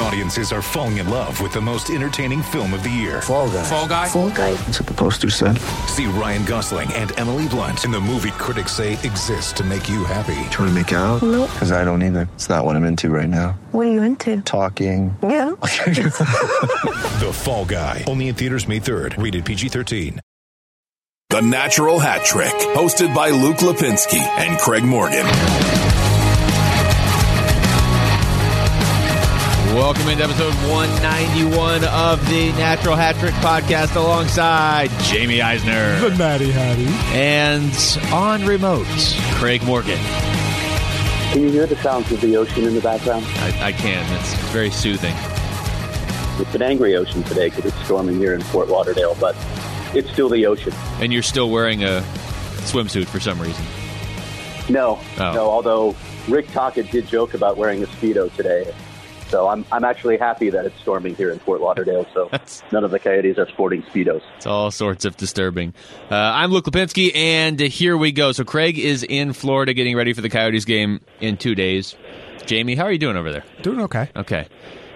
Audiences are falling in love with the most entertaining film of the year. Fall Guy. Fall Guy. Fall Guy. That's what the poster said. See Ryan Gosling and Emily Blunt in the movie critics say exists to make you happy. Trying to make it out? Nope. Because I don't either. It's not what I'm into right now. What are you into? Talking. Yeah. The Fall Guy. Only in theaters May 3rd. Rated PG-13. The Natural Hat Trick. Hosted by Luke Lipinski and Craig Morgan. Welcome into episode 191 of the Natural Hat Trick Podcast alongside Jamie Eisner. The Matty Hattie. And on remote, Craig Morgan. Can you hear the sounds of the ocean in the background? I can. It's very soothing. It's an angry ocean today because it's storming here in Fort Lauderdale, but it's still the ocean. And you're still wearing a swimsuit for some reason. No, although Rick Tocchet did joke about wearing a Speedo today. So I'm actually happy that it's storming here in Fort Lauderdale, so none of the Coyotes are sporting Speedos. It's all sorts of disturbing. I'm Luke Lipinski, and here we go. So Craig is in Florida getting ready for the Coyotes game in 2 days. Jamie, how are you doing over there? Doing okay. Okay.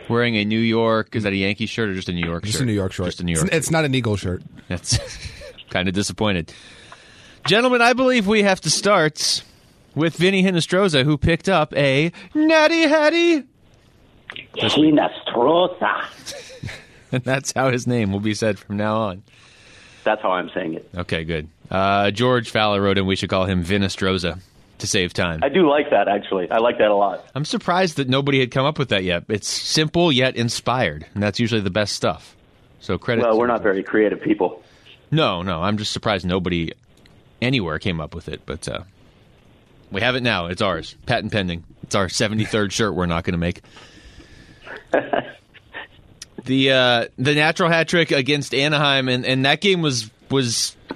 Wearing a New York, is that a Yankee shirt or just a New York shirt? Just a New York shirt. Just a New York. It's not an Eagle shirt. That's kind of disappointed. Gentlemen, I believe we have to start with Vinnie Hinostroza, who picked up a Natty Hattie. Hinostroza. And that's how his name will be said from now on. That's how I'm saying it. Okay, good. George Fowler wrote in, we should call him Vinostroza to save time. I do like that, actually. I like that a lot. I'm surprised that nobody had come up with that yet. It's simple yet inspired, and that's usually the best stuff. So credit. Well, we're not very creative people. No. I'm just surprised nobody anywhere came up with it, but we have it now. It's ours. Patent pending. It's our 73rd shirt we're not going to make. The natural hat trick against Anaheim, and that game was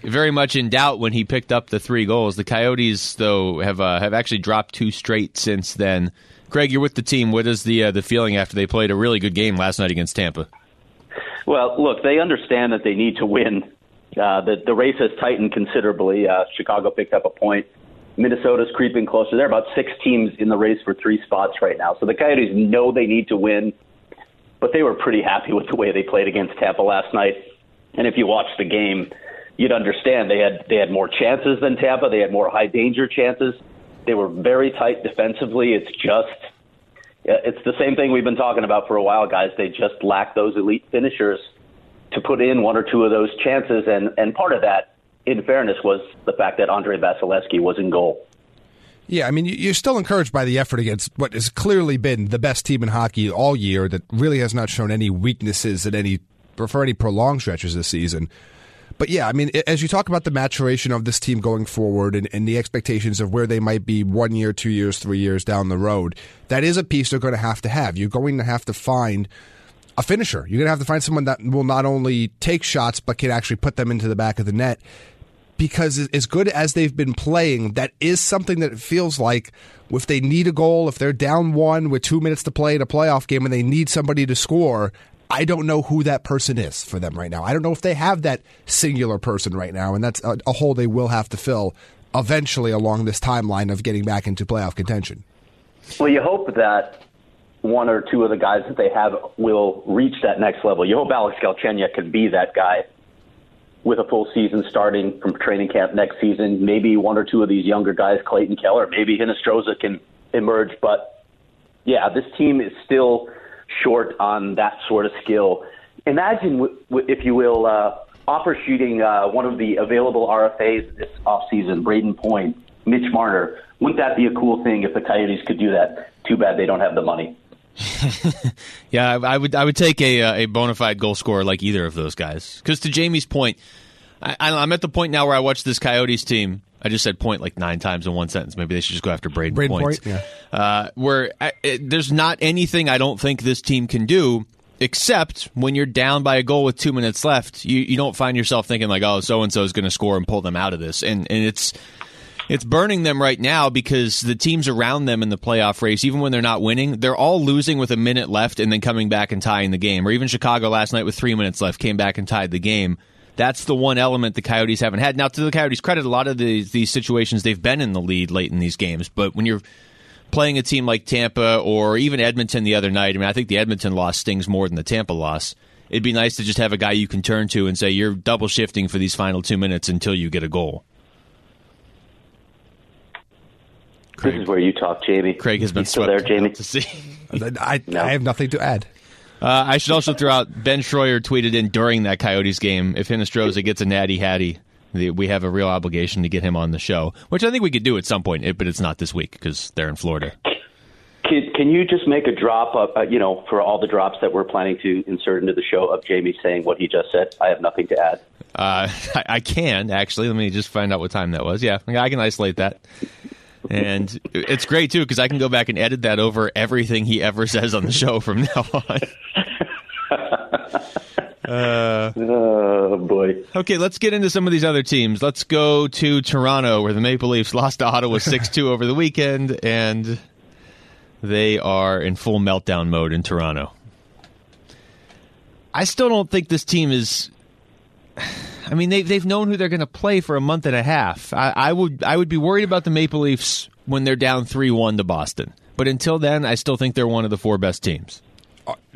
very much in doubt when he picked up the three goals. The Coyotes, though, have actually dropped two straight since then. Craig, you're with the team. What is the feeling after they played a really good game last night against Tampa? Well, look, they understand that they need to win. The race has tightened considerably. Chicago picked up a point. Minnesota's creeping closer. There are about six teams in the race for three spots right now. So the Coyotes know they need to win, but they were pretty happy with the way they played against Tampa last night. And if you watched the game, you'd understand they had more chances than Tampa. They had more high-danger chances. They were very tight defensively. It's the same thing we've been talking about for a while, guys. They just lack those elite finishers to put in one or two of those chances, and part of that, in fairness, was the fact that Andre Vasilevsky was in goal. Yeah, I mean, you're still encouraged by the effort against what has clearly been the best team in hockey all year that really has not shown any weaknesses for any prolonged stretches this season. But yeah, I mean, as you talk about the maturation of this team going forward and the expectations of where they might be 1 year, 2 years, 3 years down the road, that is a piece they're going to have to have. You're going to have to find a finisher. You're going to have to find someone that will not only take shots but can actually put them into the back of the net. Because as good as they've been playing, that is something that it feels like if they need a goal, if they're down one with 2 minutes to play in a playoff game and they need somebody to score, I don't know who that person is for them right now. I don't know if they have that singular person right now, and that's a hole they will have to fill eventually along this timeline of getting back into playoff contention. Well, you hope that one or two of the guys that they have will reach that next level. You hope Alex Galchenyuk can be that guy with a full season starting from training camp next season. Maybe one or two of these younger guys, Clayton Keller, maybe Hinostroza, can emerge. But, yeah, this team is still short on that sort of skill. Imagine, if you will, offer shooting one of the available RFAs this offseason, Braden Point, Mitch Marner. Wouldn't that be a cool thing if the Coyotes could do that? Too bad they don't have the money. Yeah, I would take a bona fide goal scorer like either of those guys. Because to Jamie's point, I'm at the point now where I watch this Coyotes team. I just said point like 9 times in one sentence. Maybe they should just go after Braden points. Yeah. There's not anything I don't think this team can do, except when you're down by a goal with 2 minutes left, you don't find yourself thinking like, oh, so-and-so is going to score and pull them out of this. And it's burning them right now because the teams around them in the playoff race, even when they're not winning, they're all losing with a minute left and then coming back and tying the game. Or even Chicago last night with 3 minutes left came back and tied the game. That's the one element the Coyotes haven't had. Now, to the Coyotes' credit, a lot of these situations, they've been in the lead late in these games. But when you're playing a team like Tampa or even Edmonton the other night, I mean, I think the Edmonton loss stings more than the Tampa loss. It'd be nice to just have a guy you can turn to and say, you're double shifting for these final 2 minutes until you get a goal. Craig. This is where you talk, Jamie. Craig has been still there, Jamie. To see. No. I have nothing to add. I should also throw out, Ben Schroyer tweeted in during that Coyotes game, if Hinostroza gets a natty hattie, we have a real obligation to get him on the show, which I think we could do at some point, but it's not this week because they're in Florida. Can you just make a drop up, for all the drops that we're planning to insert into the show of Jamie saying what he just said? I have nothing to add. I can, actually. Let me just find out what time that was. Yeah, I can isolate that. And it's great, too, because I can go back and edit that over everything he ever says on the show from now on. Oh, boy. Okay, let's get into some of these other teams. Let's go to Toronto, where the Maple Leafs lost to Ottawa 6-2 over the weekend, and they are in full meltdown mode in Toronto. I still don't think this team is... I mean, they've known who they're going to play for a month and a half. I would be worried about the Maple Leafs when they're down 3-1 to Boston. But until then, I still think they're one of the 4 best teams.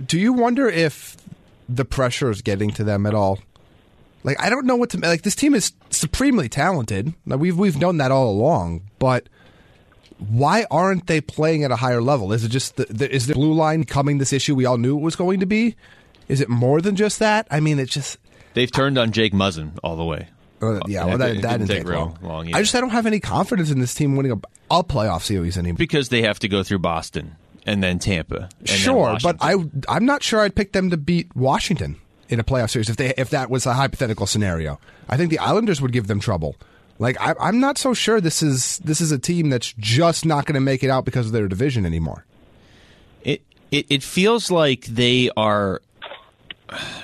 Do you wonder if the pressure is getting to them at all? Like, I don't know what to... Like, this team is supremely talented. Like, we've known that all along. But why aren't they playing at a higher level? Is it just... Is the blue line coming this issue we all knew it was going to be? Is it more than just that? I mean, it's just... They've turned on Jake Muzzin all the way. Yeah, well, that didn't take long. I don't have any confidence in this team winning a playoff series anymore. Because they have to go through Boston and then Tampa. And sure, then but I'm not sure I'd pick them to beat Washington in a playoff series if that was a hypothetical scenario. I think the Islanders would give them trouble. Like I'm not so sure this is a team that's just not going to make it out because of their division anymore. It feels like they are...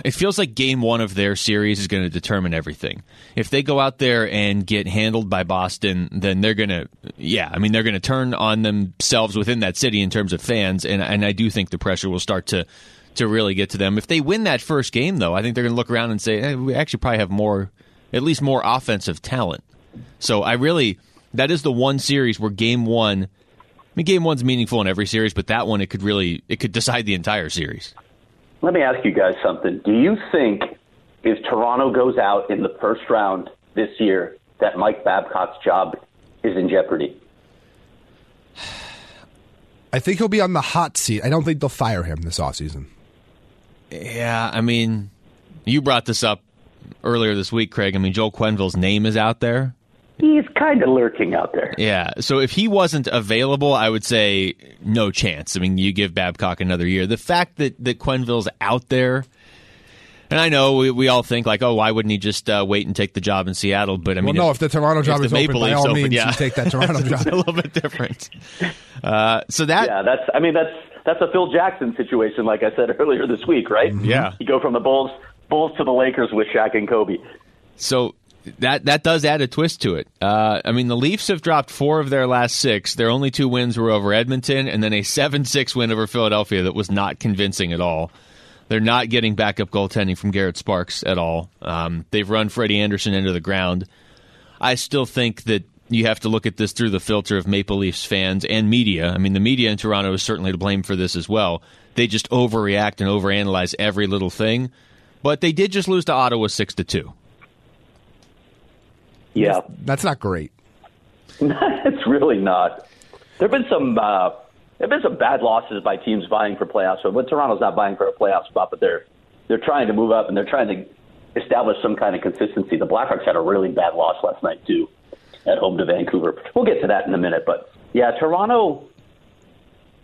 It feels like game 1 of their series is going to determine everything. If they go out there and get handled by Boston, then they're going to, they're going to turn on themselves within that city in terms of fans, and I do think the pressure will start to really get to them. If they win that first game, though, I think they're going to look around and say, we actually probably have at least more offensive talent. So that is the one series where game 1, game 1's meaningful in every series, but that one, it could decide the entire series. Let me ask you guys something. Do you think if Toronto goes out in the first round this year that Mike Babcock's job is in jeopardy? I think he'll be on the hot seat. I don't think they'll fire him this offseason. Yeah, I mean, you brought this up earlier this week, Craig. I mean, Joel Quenneville's name is out there. He's kind of lurking out there. Yeah, so if he wasn't available, I would say no chance. I mean, you give Babcock another year. The fact that Quenneville's out there, and I know we all think like, oh, why wouldn't he just wait and take the job in Seattle? But I mean, well, no, if the Toronto job is open, by all means, you take that Toronto job. It's a little bit different. That's a Phil Jackson situation, like I said earlier this week, right? Mm-hmm. Yeah, you go from the Bulls to the Lakers with Shaq and Kobe. So. That does add a twist to it. The Leafs have dropped 4 of their last 6. Their only 2 wins were over Edmonton, and then a 7-6 win over Philadelphia that was not convincing at all. They're not getting backup goaltending from Garrett Sparks at all. They've run Freddie Anderson into the ground. I still think that you have to look at this through the filter of Maple Leafs fans and media. I mean, the media in Toronto is certainly to blame for this as well. They just overreact and overanalyze every little thing. But they did just lose to Ottawa 6-2. Yeah. That's not great. It's really not. There have been some bad losses by teams vying for playoffs. But Toronto's not vying for a playoff spot, but they're trying to move up and they're trying to establish some kind of consistency. The Blackhawks had a really bad loss last night, too, at home to Vancouver. We'll get to that in a minute. But, yeah, Toronto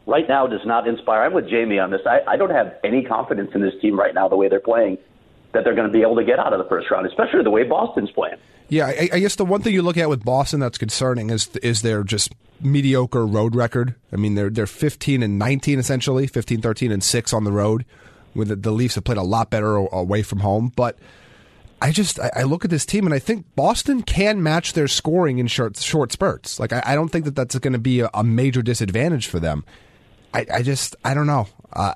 right now does not inspire. I'm with Jamie on this. I don't have any confidence in this team right now the way they're playing. that they're going to be able to get out of the first round, especially the way Boston's playing. Yeah, I guess the one thing you look at with Boston that's concerning is their just mediocre road record. I mean, they're 15-19 essentially, 15-13-6 on the road. With the Leafs have played a lot better away from home, but I look at this team and I think Boston can match their scoring in short spurts. Like I don't think that's going to be a major disadvantage for them. I don't know.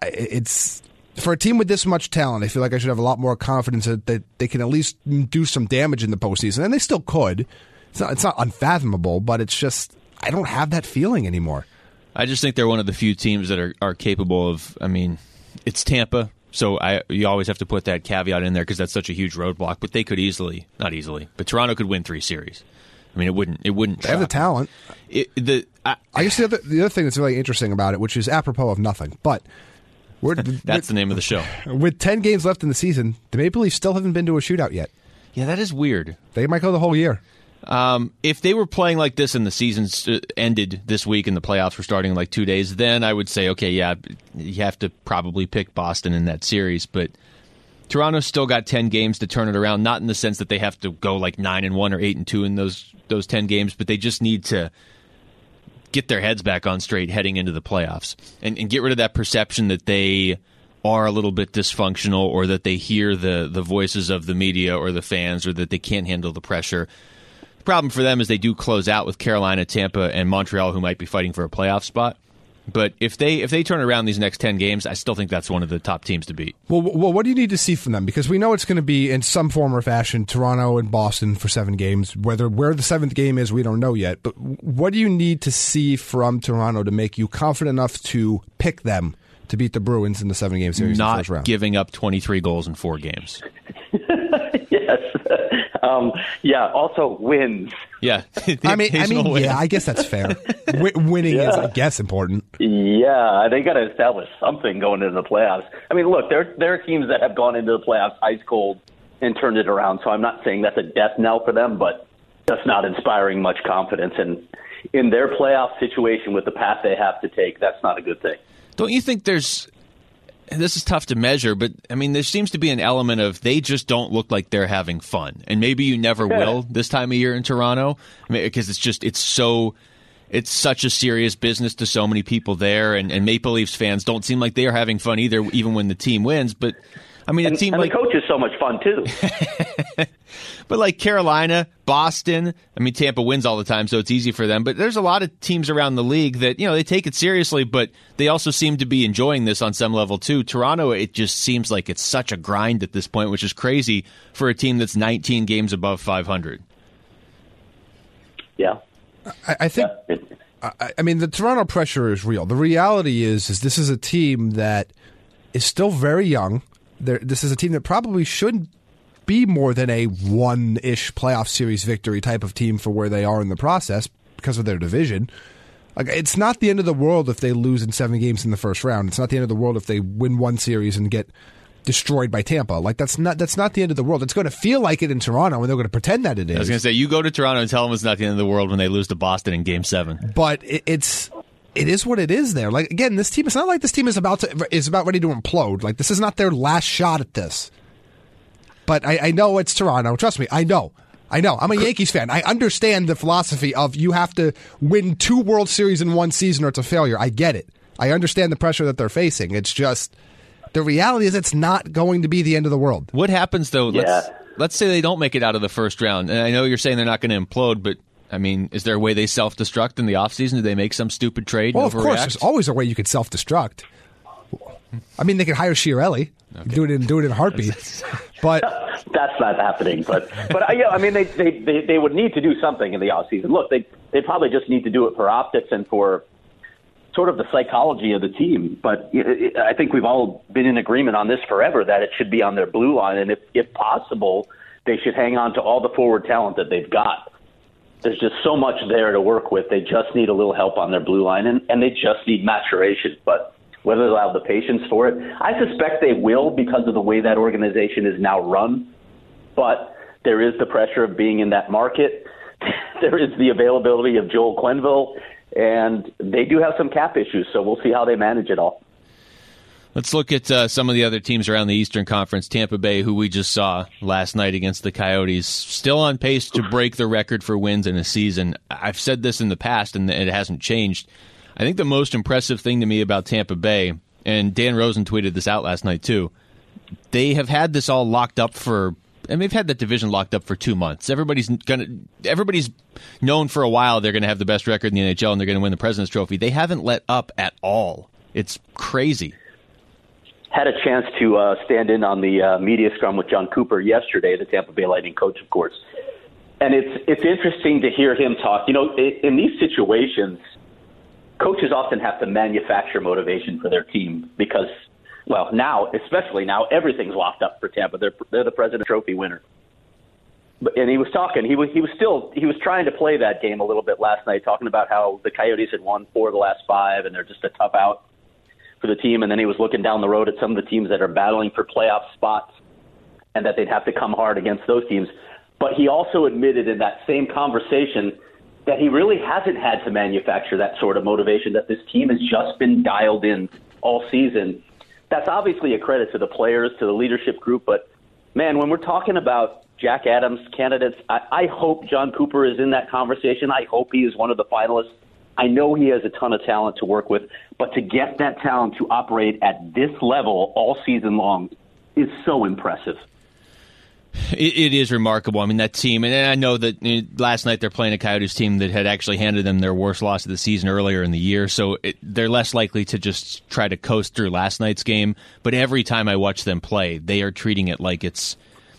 It's for a team with this much talent, I feel like I should have a lot more confidence that they can at least do some damage in the postseason, and they still could. It's not unfathomable, but it's just I don't have that feeling anymore. I just think they're one of the few teams that are capable of. I mean, it's Tampa. So you always have to put that caveat in there because that's such a huge roadblock. But they could but Toronto could win 3 series. I mean, it wouldn't. They have the talent. I guess the other thing that's really interesting about it, which is apropos of nothing, but that's the name of the show. With 10 games left in the season, the Maple Leafs still haven't been to a shootout yet. Yeah, that is weird. They might go the whole year. If they were playing like this and the season ended this week and the playoffs were starting in like 2 days, then I would say, okay, yeah, you have to probably pick Boston in that series. But Toronto's still got 10 games to turn it around, not in the sense that they have to go like 9-1 or 8-2 in those 10 games, but they just need to get their heads back on straight heading into the playoffs and get rid of that perception that they are a little bit dysfunctional or that they hear the voices of the media or the fans or that they can't handle the pressure. The problem for them is they do close out with Carolina, Tampa, and Montreal, who might be fighting for a playoff spot. But if they turn around these next 10 games, I still think that's one of the top teams to beat. Well, what do you need to see from them? Because we know it's going to be, in some form or fashion, Toronto and Boston for 7 games. Where the 7th game is, we don't know yet. But what do you need to see from Toronto to make you confident enough to pick them to beat the Bruins in the 7-game series? Not in the first round. Giving up 23 goals in 4 games. Yes. Yeah, also wins. Yeah. I mean, win. Yeah, I guess that's fair. Winning is, I guess, important. Yeah, they got to establish something going into the playoffs. I mean, look, there are teams that have gone into the playoffs ice cold and turned it around, so I'm not saying that's a death knell for them, but that's not inspiring much confidence. And in their playoff situation with the path they have to take, that's not a good thing. Don't you think there's... This is tough to measure, but I mean, there seems to be an element of they just don't look like they're having fun, and maybe you never will this time of year in Toronto, because it's such a serious business to so many people there, and Maple Leafs fans don't seem like they are having fun either, even when the team wins. But I mean, the coach is so much fun too. But like Carolina, Boston, I mean, Tampa wins all the time, so it's easy for them. But there's a lot of teams around the league that, you know, they take it seriously, but they also seem to be enjoying this on some level too. Toronto, it just seems like it's such a grind at this point, which is crazy for a team that's 19 games above 500. Yeah, I think. I mean, the Toronto pressure is real. The reality is this is a team that is still very young. This is a team that probably should be more than a one-ish playoff series victory type of team for where they are in the process because of their division. Like, it's not the end of the world if they lose in 7 games in the first round. It's not the end of the world if they win one series and get destroyed by Tampa. Like, that's not the end of the world. It's going to feel like it in Toronto, and they're going to pretend that it is. I was going to say, you go to Toronto and tell them it's not the end of the world when they lose to Boston in Game 7. But It is what it is there. Like, again, this team, it's not like this team is about ready to implode. Like, this is not their last shot at this. But I know it's Toronto. Trust me, I know. I'm a Yankees fan. I understand the philosophy of you have to win 2 World Series in 1 season or it's a failure. I get it. I understand the pressure that they're facing. It's just, the reality is it's not going to be the end of the world. What happens, though, let's say they don't make it out of the first round. And I know you're saying they're not going to implode, but... I mean, is there a way they self-destruct in the offseason? Do they make some stupid trade? Well, of course, there's always a way you could self-destruct. I mean, they could hire Chiarelli, do it in a heartbeat. But that's not happening. But yeah, I mean, they would need to do something in the offseason. Look, they probably just need to do it for optics and for sort of the psychology of the team. But I think we've all been in agreement on this forever that it should be on their blue line, and if possible, they should hang on to all the forward talent that they've got. There's just so much there to work with. They just need a little help on their blue line, and they just need maturation. But whether they'll have the patience for it, I suspect they will because of the way that organization is now run. But there is the pressure of being in that market. There is the availability of Joel Quenneville, and they do have some cap issues, so we'll see how they manage it all. Let's look at some of the other teams around the Eastern Conference. Tampa Bay, who we just saw last night against the Coyotes, still on pace to break the record for wins in a season. I've said this in the past, and it hasn't changed. I think the most impressive thing to me about Tampa Bay, and Dan Rosen tweeted this out last night too, they have had this all locked up for, and they've had that division locked up for 2 months. Everybody's known for a while they're going to have the best record in the NHL and they're going to win the President's Trophy. They haven't let up at all. It's crazy. Had a chance to stand in on the media scrum with John Cooper yesterday, the Tampa Bay Lightning coach, of course. And it's interesting to hear him talk. You know, in these situations, coaches often have to manufacture motivation for their team because, well, now, especially now, everything's locked up for Tampa. They're the President's Trophy winner. And he was talking. He was trying to play that game a little bit last night, talking about how the Coyotes had won 4 of the last 5, and they're just a tough out for the team, and then he was looking down the road at some of the teams that are battling for playoff spots and that they'd have to come hard against those teams. But he also admitted in that same conversation that he really hasn't had to manufacture that sort of motivation, that this team has just been dialed in all season. That's obviously a credit to the players, to the leadership group, but, man, when we're talking about Jack Adams candidates, I hope John Cooper is in that conversation. I hope he is one of the finalists. I know he has a ton of talent to work with, but to get that talent to operate at this level all season long is so impressive. It is remarkable. I mean, that team, and I know that last night they're playing a Coyotes team that had actually handed them their worst loss of the season earlier in the year, so they're less likely to just try to coast through last night's game. But every time I watch them play, they are treating it like it's...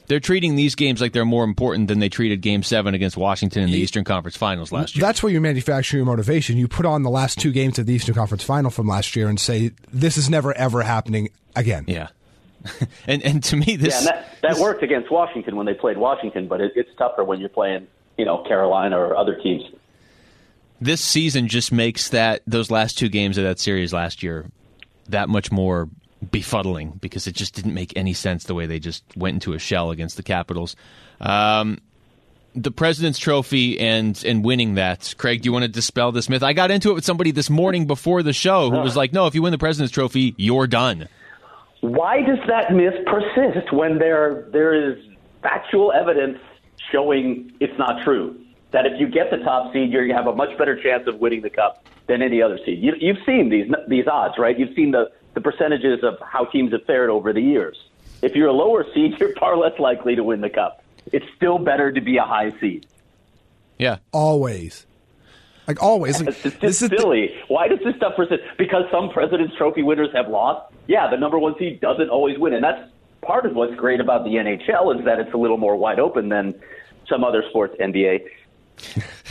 They're treating these games like they're more important than they treated Game 7 against Washington in the Eastern Conference Finals last year. That's where you manufacture your motivation. You put on the last 2 games of the Eastern Conference Final from last year and say, this is never, ever happening again. Yeah. and to me, this... Yeah, that worked against Washington when they played Washington, but it's tougher when you're playing, you know, Carolina or other teams. This season just makes those last 2 games of that series last year that much more... befuddling, because it just didn't make any sense the way they just went into a shell against the Capitals. The President's Trophy and winning that. Craig, do you want to dispel this myth? I got into it with somebody this morning before the show who was like, no, if you win the President's Trophy, you're done. Why does that myth persist when there is factual evidence showing it's not true? That if you get the top seed, you have a much better chance of winning the cup than any other seed. You've seen these odds, right? You've seen the percentages of how teams have fared over the years. If you're a lower seed, you're far less likely to win the cup. It's still better to be a high seed. Yeah. Always. Like, always. Like, it's just silly. Why does this stuff persist? Because some President's Trophy winners have lost? Yeah, the number 1 seed doesn't always win, and that's part of what's great about the NHL is that it's a little more wide open than some other sports, NBA.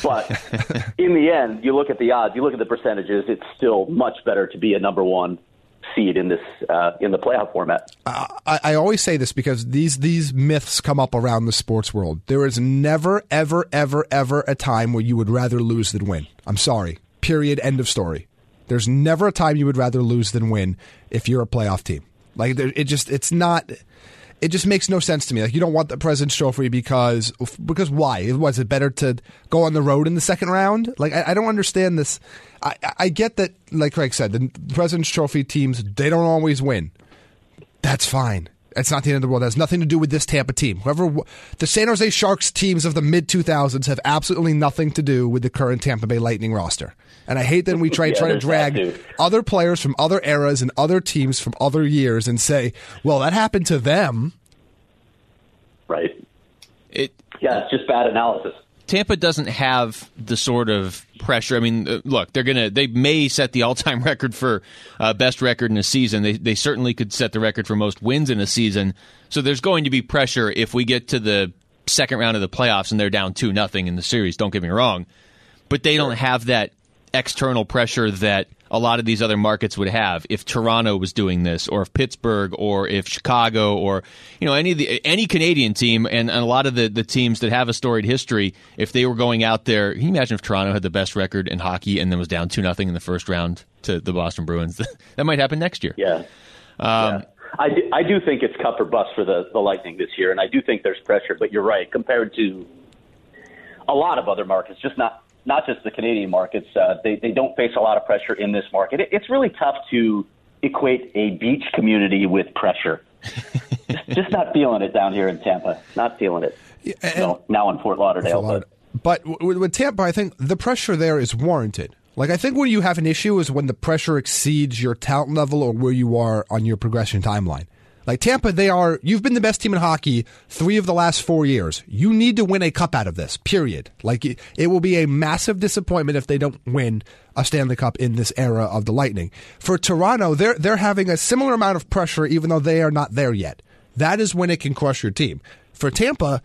But in the end, you look at the odds, you look at the percentages, it's still much better to be a number 1 seed in this in the playoff format. I always say this because these myths come up around the sports world. There is never, ever, ever, ever a time where you would rather lose than win. I'm sorry. Period. End of story. There's never a time you would rather lose than win if you're a playoff team. Like, it just makes no sense to me. Like, you don't want the President's Trophy because why? Was it better to go on the road in the second round? Like, I don't understand this. I get that, like Craig said, the President's Trophy teams, they don't always win. That's fine. It's not the end of the world. That has nothing to do with this Tampa team. The San Jose Sharks teams of the mid-2000s have absolutely nothing to do with the current Tampa Bay Lightning roster. And I hate that we try to drag other players from other eras and other teams from other years and say, well, that happened to them. Right. It's just bad analysis. Tampa doesn't have the sort of pressure. I mean, look, they may set the all-time record for best record in a season. They certainly could set the record for most wins in a season. So there's going to be pressure if we get to the second round of the playoffs and they're down 2-0 in the series. Don't get me wrong, but they don't have that external pressure that a lot of these other markets would have if Toronto was doing this, or if Pittsburgh, or if Chicago, or, you know, any Canadian team and a lot of the teams that have a storied history, if they were going out there. Can you imagine if Toronto had the best record in hockey and then was down 2-0 in the first round to the Boston Bruins? That might happen next year. Yeah. I do think it's cup or bust for the Lightning this year, and I do think there's pressure, but you're right, compared to a lot of other markets, just not just the Canadian markets. They don't face a lot of pressure in this market. It's really tough to equate a beach community with pressure. Just not feeling it down here in Tampa. Not feeling it. Yeah, no, now in Fort Lauderdale. But with Tampa, I think the pressure there is warranted. Like, I think where you have an issue is when the pressure exceeds your talent level or where you are on your progression timeline. Like Tampa, you've been the best team in hockey 3 of the last 4 years. You need to win a cup out of this, period. Like, it will be a massive disappointment if they don't win a Stanley Cup in this era of the Lightning. For Toronto, they're having a similar amount of pressure even though they are not there yet. That is when it can crush your team. For Tampa,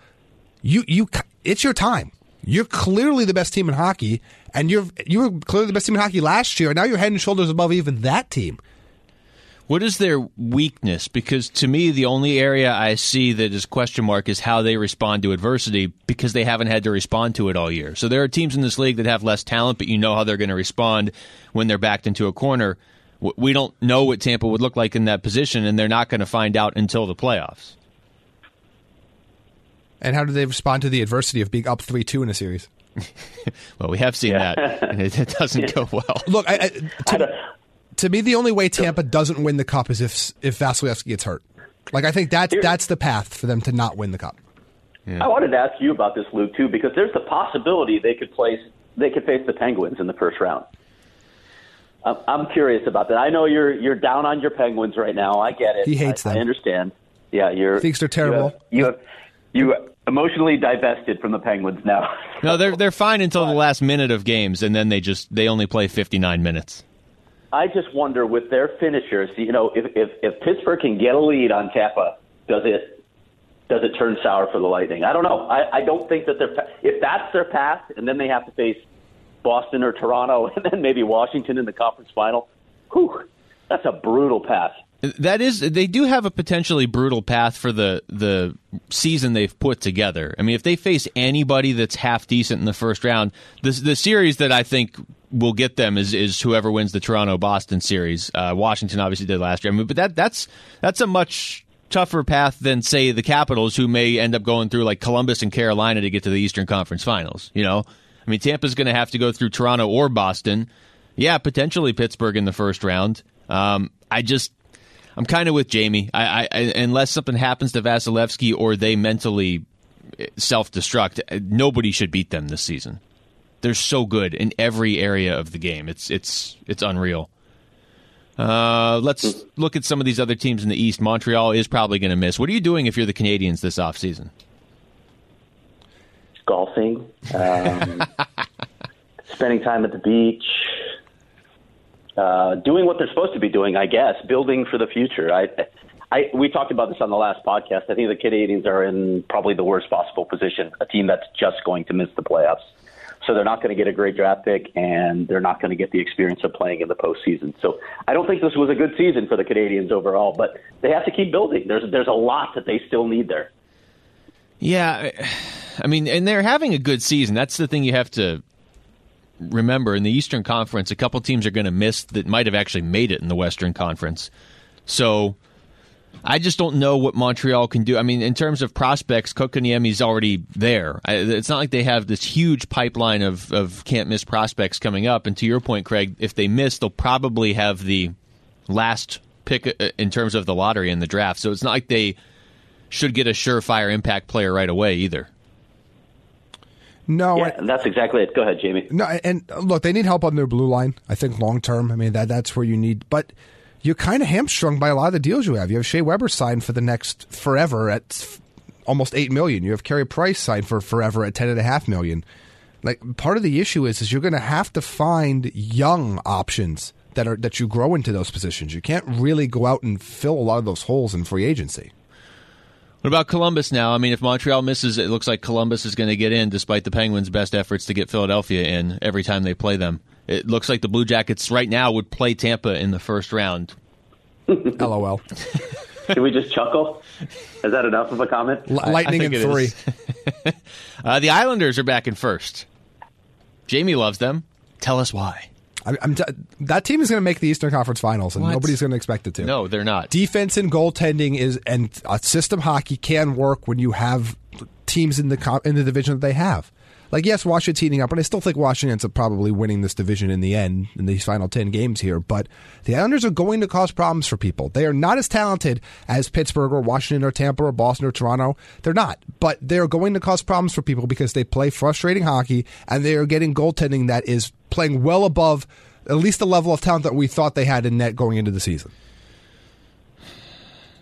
it's your time. You're clearly the best team in hockey, and you were clearly the best team in hockey last year, and now you're head and shoulders above even that team. What is their weakness? Because to me, the only area I see that is question mark is how they respond to adversity, because they haven't had to respond to it all year. So there are teams in this league that have less talent, but you know how they're going to respond when they're backed into a corner. We don't know what Tampa would look like in that position, and they're not going to find out until the playoffs. And how do they respond to the adversity of being up 3-2 in a series? Well, we have seen that, and it doesn't go well. Look, to me, the only way Tampa doesn't win the Cup is if Vasilevsky gets hurt. Like, I think that's the path for them to not win the Cup. Yeah. I wanted to ask you about this, Luke, too, because there's the possibility they could face the Penguins in the first round. I'm curious about that. I know you're down on your Penguins right now. I get it. He hates them. I understand. Yeah, he thinks they're terrible. You emotionally divested from the Penguins now. No, they're fine until the last minute of games, and then they only play 59 minutes. I just wonder with their finishers, you know, if Pittsburgh can get a lead on Tampa, does it turn sour for the Lightning? I don't know. I don't think that if that's their path, and then they have to face Boston or Toronto, and then maybe Washington in the conference final. Whew, that's a brutal path. That is, they do have a potentially brutal path for the season they've put together. I mean, if they face anybody that's half decent in the first round, the series that I think will get them is whoever wins the Toronto-Boston series. Washington obviously did last year. I mean, but that's a much tougher path than, say, the Capitals, who may end up going through like Columbus and Carolina to get to the Eastern Conference Finals. You know, I mean, Tampa's going to have to go through Toronto or Boston. Yeah, potentially Pittsburgh in the first round. I'm kind of with Jamie. I unless something happens to Vasilevsky or they mentally self-destruct, nobody should beat them this season. They're so good in every area of the game. It's unreal. Let's look at some of these other teams in the East. Montreal is probably going to miss. What are you doing if you're the Canadiens this offseason? Golfing. Spending time at the beach. Doing what they're supposed to be doing, I guess, building for the future. We talked about this on the last podcast. I think the Canadiens are in probably the worst possible position, a team that's just going to miss the playoffs. So they're not going to get a great draft pick, and they're not going to get the experience of playing in the postseason. So I don't think this was a good season for the Canadiens overall, but they have to keep building. There's a lot that they still need there. Yeah, I mean, and they're having a good season. That's the thing you have to remember. In the Eastern Conference, a couple teams are going to miss that might have actually made it in the Western Conference. So I just don't know what Montreal can do. I mean, in terms of prospects, Kokoniemi's already there. It's not like they have this huge pipeline of can't-miss prospects coming up. And to your point, Craig, if they miss, they'll probably have the last pick in terms of the lottery and the draft. So it's not like they should get a surefire impact player right away either. No, that's exactly it. Go ahead, Jamie. No, and look, they need help on their blue line. I think long term, I mean that's where you need. But you're kind of hamstrung by a lot of the deals you have. You have Shea Weber signed for the next forever at almost $8 million. You have Carey Price signed for forever at $10.5 million. Like, part of the issue is you're going to have to find young options that you grow into those positions. You can't really go out and fill a lot of those holes in free agency. What about Columbus now? I mean, if Montreal misses, it looks like Columbus is going to get in, despite the Penguins' best efforts to get Philadelphia in every time they play them. It looks like the Blue Jackets right now would play Tampa in the first round. LOL. Can we just chuckle? Is that enough of a comment? Lightning in 3. The Islanders are back in first. Jamie loves them. Tell us why. That team is going to make the Eastern Conference Finals, and nobody's going to expect it to. No, they're not. Defense and goaltending and system hockey can work when you have teams in the division that they have. Like, yes, Washington's heating up, and I still think Washington ends up probably winning this division in the end, in these final 10 games here, but the Islanders are going to cause problems for people. They are not as talented as Pittsburgh or Washington or Tampa or Boston or Toronto. They're not, but they're going to cause problems for people because they play frustrating hockey, and they are getting goaltending that is playing well above at least the level of talent that we thought they had in net going into the season.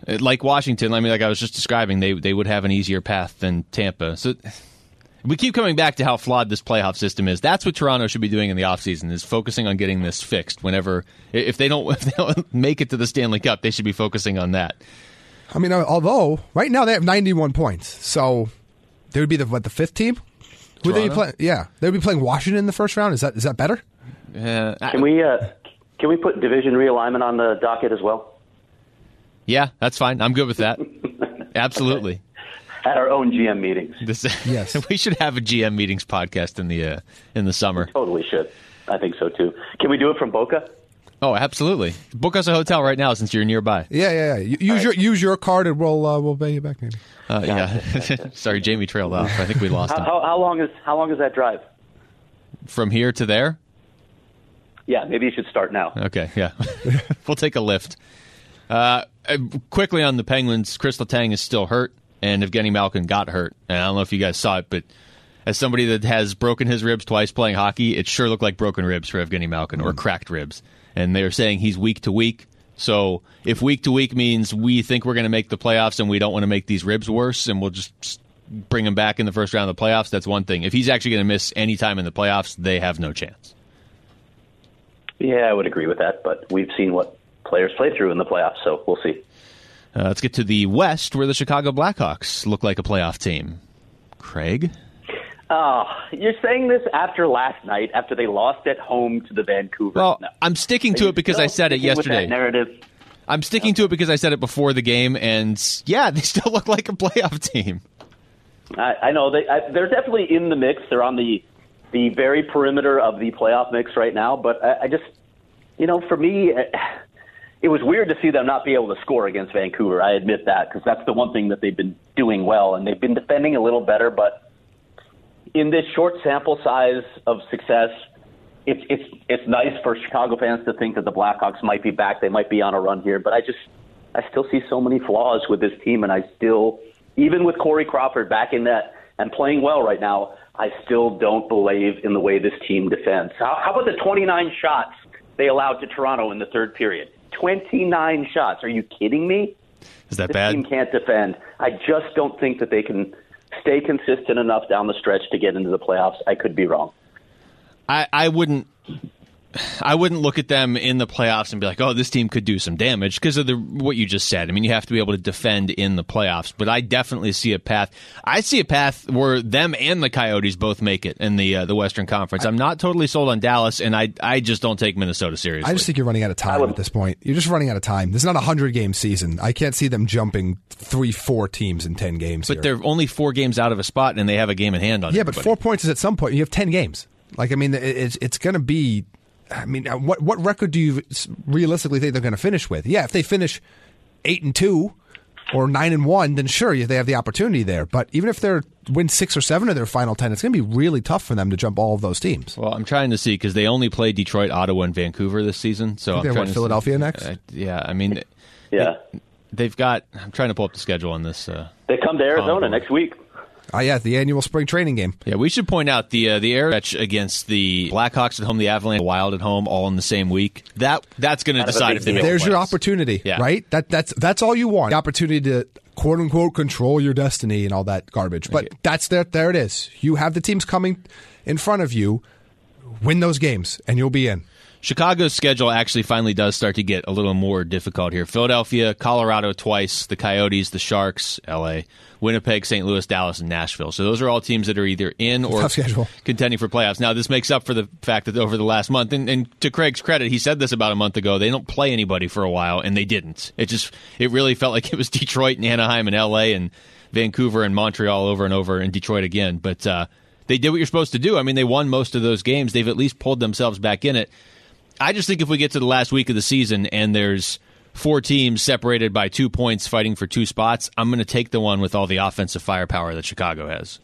Like Washington, I mean, like I was just describing, they would have an easier path than Tampa. So we keep coming back to how flawed this playoff system is. That's what Toronto should be doing in the offseason, is focusing on getting this fixed. Whenever if they don't make it to the Stanley Cup, they should be focusing on that. I mean, although right now they have 91 points, so they would be the fifth team. Who would they be playing? Yeah, they would be playing Washington in the first round. Is that better? Can we put division realignment on the docket as well? Yeah, that's fine. I'm good with that. Absolutely. At our own GM meetings. Yes, we should have a GM meetings podcast in the summer. We totally should. I think so too. Can we do it from Boca? Oh, absolutely. Book us a hotel right now since you're nearby. Yeah. Use your card and we'll pay you back maybe. Yeah. Sorry, Jamie trailed off. I think we lost him. How long is that drive? From here to there? Yeah, maybe you should start now. Okay, yeah. We'll take a lift. Quickly on the Penguins, Chris Letang is still hurt, and Evgeny Malkin got hurt. And I don't know if you guys saw it, but as somebody that has broken his ribs twice playing hockey, it sure looked like broken ribs for Evgeny Malkin, or cracked ribs. And they're saying he's week to week. So if week to week means we think we're going to make the playoffs and we don't want to make these ribs worse and we'll just bring him back in the first round of the playoffs, that's one thing. If he's actually going to miss any time in the playoffs, they have no chance. Yeah, I would agree with that, but we've seen what players play through in the playoffs, so we'll see. Let's get to the West, where the Chicago Blackhawks look like a playoff team. Craig? You're saying this after last night, after they lost at home to the Vancouver. Well, no. I'm sticking to it because I said it yesterday. With that narrative? I'm sticking to it because I said it before the game, and yeah, they still look like a playoff team. I know. They're definitely in the mix. They're on the very perimeter of the playoff mix right now, but I just, for me... It was weird to see them not be able to score against Vancouver. I admit that, because that's the one thing that they've been doing well, and they've been defending a little better. But in this short sample size of success, it's nice for Chicago fans to think that the Blackhawks might be back. They might be on a run here, but I still see so many flaws with this team, and I still, even with Corey Crawford back in net and playing well right now, I still don't believe in the way this team defends. How about the 29 shots they allowed to Toronto in the third period? 29 shots. Are you kidding me? Is that bad? This team can't defend. I just don't think that they can stay consistent enough down the stretch to get into the playoffs. I could be wrong. I wouldn't look at them in the playoffs and be like, oh, this team could do some damage because of what you just said. I mean, you have to be able to defend in the playoffs, but I definitely see a path. I see a path where them and the Coyotes both make it in the Western Conference. I'm not totally sold on Dallas, and I just don't take Minnesota seriously. I just think you're running out of time at this point. You're just running out of time. This is not a 100-game season. I can't see them jumping 3-4 teams in 10 games. But they're only 4 games out of a spot, and they have a game in hand on it. Yeah, everybody. But 4 points is at some point. You have 10 games. Like, I mean, it's going to be... I mean, what record do you realistically think they're going to finish with? Yeah, if they finish 8-2 or 9-1, then sure, they have the opportunity there. But even if they win 6 or 7 of their final 10, it's going to be really tough for them to jump all of those teams. Well, I'm trying to see because they only play Detroit, Ottawa, and Vancouver this season. So they want Philadelphia next. They've got. I'm trying to pull up the schedule on this. They come to Arizona next week. Oh, yeah, the annual spring training game. Yeah, we should point out the air stretch against the Blackhawks at home, the Avalanche, the Wild at home, all in the same week. That's going to decide if they make the playoffs. There's your opportunity, right? That's all you want. The opportunity to, quote unquote, control your destiny and all that garbage. But there it is. You have the teams coming in front of you. Win those games, and you'll be in. Chicago's schedule actually finally does start to get a little more difficult here. Philadelphia, Colorado twice, the Coyotes, the Sharks, L.A., Winnipeg, St. Louis, Dallas, and Nashville. So those are all teams that are either in or contending for playoffs. Now, this makes up for the fact that over the last month, and to Craig's credit, he said this about a month ago, they don't play anybody for a while, and they didn't. It really felt like it was Detroit and Anaheim and L.A. and Vancouver and Montreal over and over and Detroit again. But they did what you're supposed to do. I mean, they won most of those games. They've at least pulled themselves back in it. I just think if we get to the last week of the season and there's 4 teams separated by 2 points fighting for 2 spots, I'm going to take the one with all the offensive firepower that Chicago has.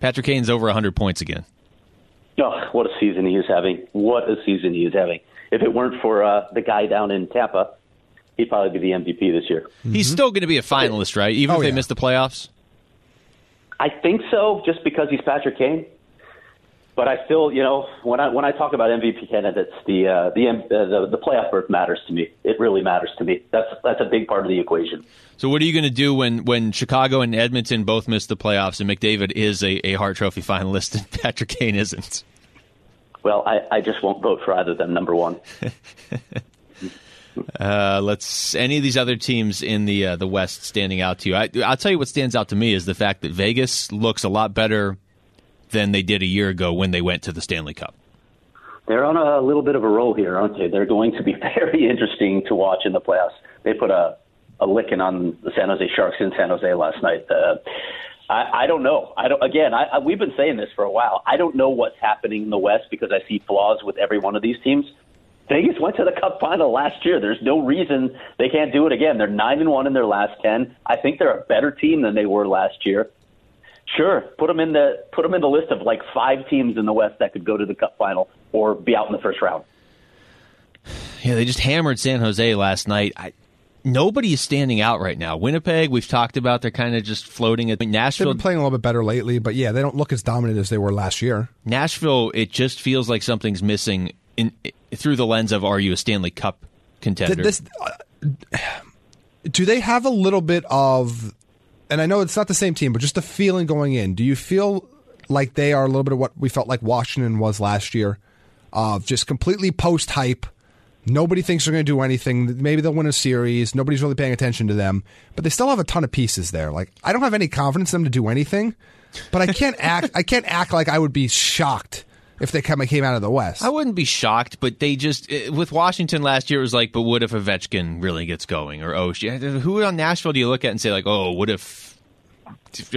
Patrick Kane's over 100 points again. Oh, what a season he is having. What a season he is having. If it weren't for the guy down in Tampa, he'd probably be the MVP this year. Mm-hmm. He's still going to be a finalist, right? Even if they miss the playoffs? I think so, just because he's Patrick Kane. But I still, you know, when I talk about MVP candidates, the playoff berth matters to me. It really matters to me. That's a big part of the equation. So what are you going to do when Chicago and Edmonton both miss the playoffs and McDavid is a Hart Trophy finalist and Patrick Kane isn't? Well, I just won't vote for either of them, number one. Any of these other teams in the West standing out to you? I'll tell you what stands out to me is the fact that Vegas looks a lot better than they did a year ago when they went to the Stanley Cup. They're on a little bit of a roll here, aren't they? They're going to be very interesting to watch in the playoffs. They put a licking on the San Jose Sharks in San Jose last night. I don't know. We've been saying this for a while. I don't know what's happening in the West because I see flaws with every one of these teams. Vegas went to the Cup final last year. There's no reason they can't do it again. They're 9-1 in their last 10. I think they're a better team than they were last year. Sure, put them in the list of like 5 teams in the West that could go to the Cup final or be out in the first round. Yeah, they just hammered San Jose last night. Nobody is standing out right now. Winnipeg, we've talked about, they're kind of just floating. Nashville, they've been playing a little bit better lately, but yeah, they don't look as dominant as they were last year. Nashville, it just feels like something's missing through the lens of, are you a Stanley Cup contender? Do they have a little bit of... And I know it's not the same team, but just the feeling going in. Do you feel like they are a little bit of what we felt like Washington was last year? Of just completely post-hype. Nobody thinks they're going to do anything. Maybe they'll win a series. Nobody's really paying attention to them. But they still have a ton of pieces there. Like, I don't have any confidence in them to do anything, but I can't act like I would be shocked if they came out of the West. I wouldn't be shocked, but they just... With Washington last year, it was like, but what if Ovechkin really gets going? Or, who on Nashville do you look at and say, like, oh, what if...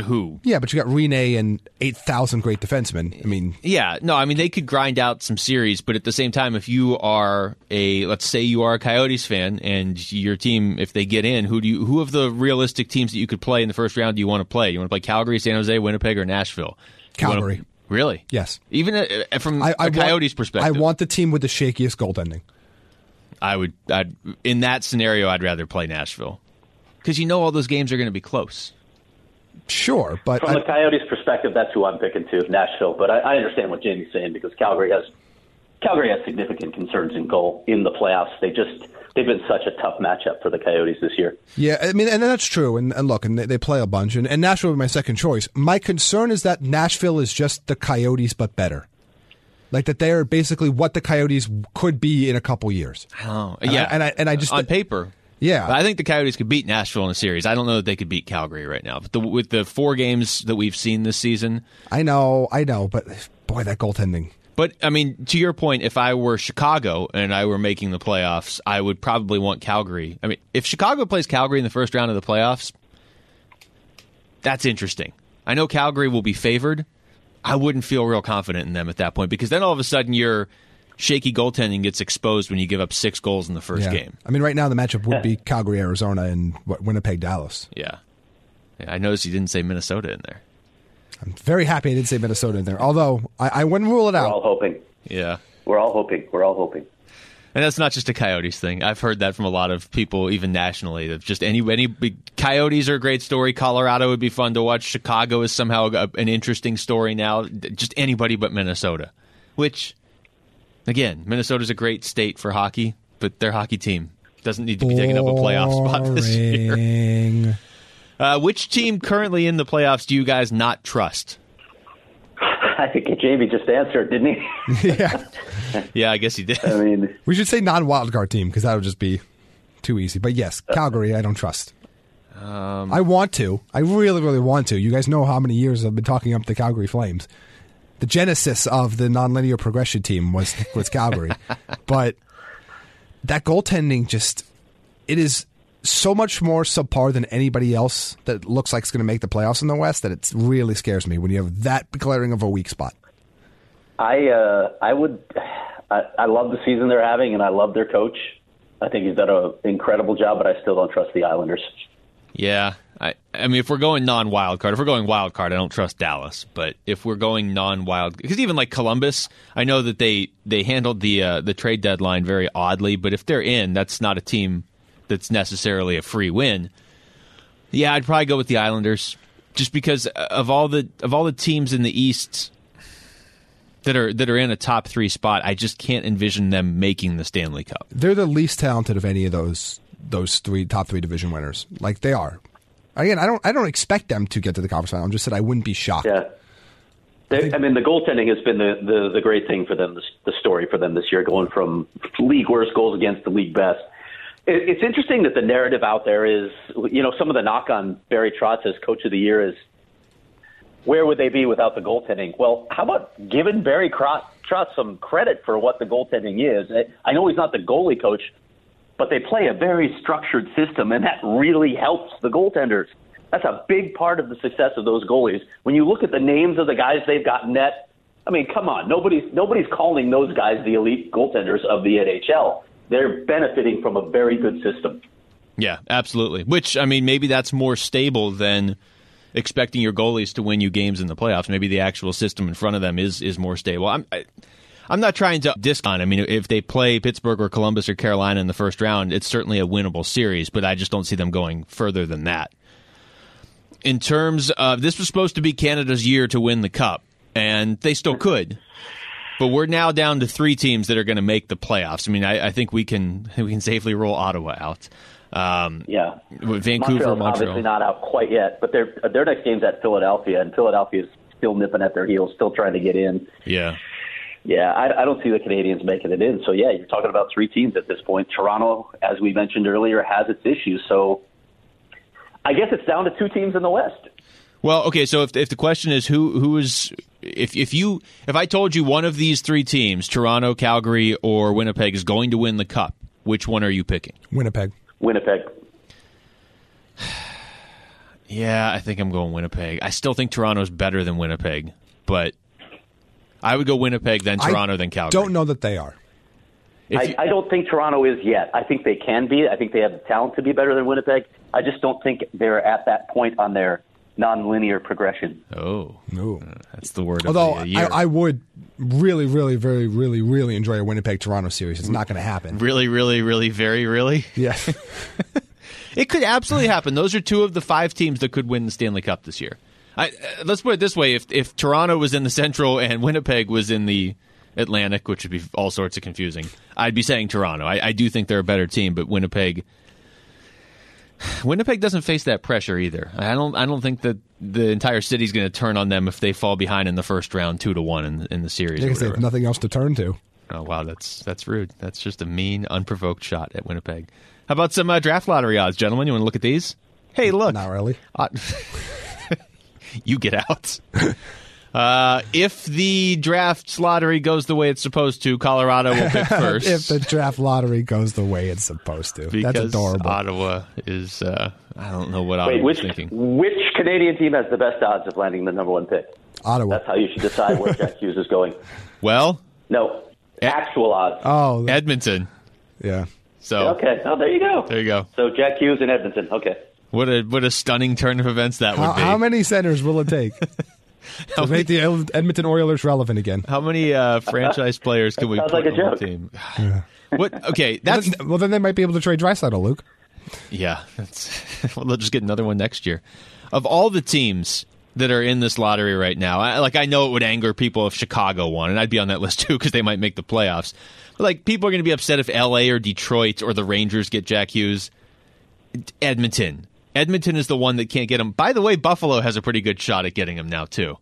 Who? Yeah, but you got Rene and 8,000 great defensemen. I mean... Yeah, no, I mean, they could grind out some series, but at the same time, if you are let's say you are a Coyotes fan, and your team, if they get in, who of the realistic teams that you could play in the first round do you want to play? You want to play Calgary, San Jose, Winnipeg, or Nashville? Calgary. Really? Yes. Even from a Coyotes perspective, I want the team with the shakiest goaltending. In that scenario, I'd rather play Nashville because you know all those games are going to be close. Sure, but from the Coyotes' perspective, that's who I'm picking too, Nashville. But I understand what Jamie's saying because Calgary has significant concerns in goal in the playoffs. They've been such a tough matchup for the Coyotes this year. Yeah, I mean, and that's true. And look, and they play a bunch. And Nashville would be my second choice. My concern is that Nashville is just the Coyotes, but better. Like that they are basically what the Coyotes could be in a couple years. Oh, yeah. And I just on paper. Yeah, but I think the Coyotes could beat Nashville in a series. I don't know that they could beat Calgary right now. But with the 4 games that we've seen this season, I know, but boy, that goaltending. But, I mean, to your point, if I were Chicago and I were making the playoffs, I would probably want Calgary. I mean, if Chicago plays Calgary in the first round of the playoffs, that's interesting. I know Calgary will be favored. I wouldn't feel real confident in them at that point because then all of a sudden your shaky goaltending gets exposed when you give up 6 goals in the first game. I mean, right now the matchup would be Calgary, Arizona, and Winnipeg, Dallas. Yeah. I noticed you didn't say Minnesota in there. I'm very happy I didn't say Minnesota in there, although I wouldn't rule it out. We're all hoping. Yeah. We're all hoping. And that's not just a Coyotes thing. I've heard that from a lot of people, even nationally. That just any big Coyotes are a great story. Colorado would be fun to watch. Chicago is somehow an interesting story now. Just anybody but Minnesota, which, again, Minnesota's a great state for hockey, but their hockey team doesn't need to be taking up a playoff spot this year. Which team currently in the playoffs do you guys not trust? I think Jamie just answered, didn't he? Yeah, I guess he did. I mean, we should say non-wildcard team because that would just be too easy. But yes, Calgary, I don't trust. I want to. I really, really want to. You guys know how many years I've been talking up the Calgary Flames. The genesis of the nonlinear progression team was Calgary. But that goaltending just, it is... so much more subpar than anybody else that looks like it's going to make the playoffs in the West that it really scares me when you have that glaring of a weak spot. I love the season they're having, and I love their coach. I think he's done an incredible job, but I still don't trust the Islanders. Yeah, I I mean, if we're going non-wild card, if we're going wild card, I don't trust Dallas. But if we're going non-wild, because even like Columbus, I know that they handled the trade deadline very oddly. But if they're in, that's not a team that's necessarily a free win. Yeah, I'd probably go with the Islanders, just because of all the teams in the East that are in a top three spot. I just can't envision them making the Stanley Cup. They're the least talented of any of those three top three division winners. Like they are. Again, I don't expect them to get to the conference final. I just said I wouldn't be shocked. Yeah, I mean, the goaltending has been the great thing for them, the story for them this year, going from league worst goals against to league best. It's interesting that the narrative out there is, you know, some of the knock on Barry Trotz as Coach of the Year is, where would they be without the goaltending? Well, how about giving Barry Trotz some credit for what the goaltending is? I know he's not the goalie coach, but they play a very structured system, and that really helps the goaltenders. That's a big part of the success of those goalies. When you look at the names of the guys they've got net, I mean, come on, nobody's calling those guys the elite goaltenders of the NHL. They're benefiting from a very good system. Yeah, absolutely. Which, I mean, maybe that's more stable than expecting your goalies to win you games in the playoffs. Maybe the actual system in front of them is more stable. I'm not trying to discount. I mean, if they play Pittsburgh or Columbus or Carolina in the first round, it's certainly a winnable series, but I just don't see them going further than that. In terms of, this was supposed to be Canada's year to win the Cup, and they still could, but we're now down to three teams that are going to make the playoffs. I mean, I think we can safely roll Ottawa out. Yeah, Vancouver, Montreal's obviously not out quite yet, but their next game's at Philadelphia, and Philadelphia's still nipping at their heels, still trying to get in. Yeah. Yeah, I don't see the Canadians making it in. So, yeah, you're talking about three teams at this point. Toronto, as we mentioned earlier, has its issues. So I guess it's down to two teams in the West. Well, okay, so if the question is who is – if I told you one of these three teams, Toronto, Calgary, or Winnipeg, is going to win the Cup, which one are you picking? Winnipeg. Yeah, I think I'm going Winnipeg. I still think Toronto's better than Winnipeg, but – I would go Winnipeg, then Toronto, then Calgary. I don't know that they are. I don't think Toronto is yet. I think they can be. I think they have the talent to be better than Winnipeg. I just don't think they're at that point on their nonlinear progression. Oh. No. That's the word of the year. Although I would really, really, very, really, really enjoy a Winnipeg-Toronto series. It's not going to happen. Really, really, really, very, really? Yeah. It could absolutely happen. Those are two of the five teams that could win the Stanley Cup this year. Let's put it this way: if Toronto was in the Central and Winnipeg was in the Atlantic, which would be all sorts of confusing, I'd be saying Toronto. I do think they're a better team, but Winnipeg doesn't face that pressure either. I don't think that the entire city's going to turn on them if they fall behind in the first round, 2-1 in the series. Because they have nothing else to turn to. Oh wow, that's rude. That's just a mean, unprovoked shot at Winnipeg. How about some draft lottery odds, gentlemen? You want to look at these? Hey, look. Not really. You get out. If the draft lottery goes the way it's supposed to, Colorado will pick first. If the draft lottery goes the way it's supposed to. Because that's adorable. Ottawa is, I don't know what Ottawa's thinking. Which Canadian team has the best odds of landing the number one pick? Ottawa. That's how you should decide where Jack Hughes is going. Well. No. Actual odds. Oh. Edmonton. Yeah. So. Okay. Oh, there you go. There you go. So Jack Hughes and Edmonton. Okay. What a stunning turn of events that would be. How many centers will it take to make the Edmonton Oilers relevant again? How many franchise players can we put on the team? Yeah. What? Okay, that's well, then they might be able to trade Draisaitl, Luke. Yeah, well, they'll just get another one next year. Of all the teams that are in this lottery right now, I know it would anger people if Chicago won, and I'd be on that list too because they might make the playoffs. But like, people are going to be upset if LA or Detroit or the Rangers get Jack Hughes. Edmonton is the one that can't get him. By the way, Buffalo has a pretty good shot at getting him now, too.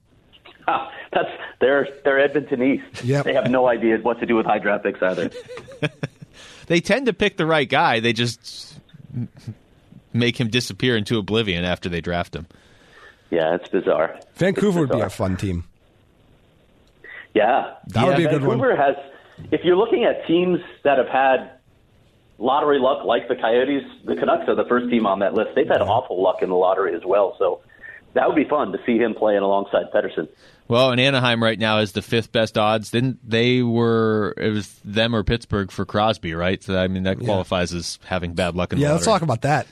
Ah, that's they're Edmonton East. Yep. They have no idea what to do with high draft picks either. They tend to pick the right guy. They just make him disappear into oblivion after they draft him. Yeah, it's bizarre. Vancouver would be a fun team. Yeah. That would be a good one. Vancouver has, if you're looking at teams that have had lottery luck like the Coyotes, the Canucks are the first team on that list. They've had awful luck in the lottery as well, so that would be fun to see him playing alongside Pettersson. Well, and Anaheim right now is the fifth best odds. Didn't they were it was them or Pittsburgh for Crosby, right? So I mean that qualifies as having bad luck in the lottery. Yeah, let's talk about that.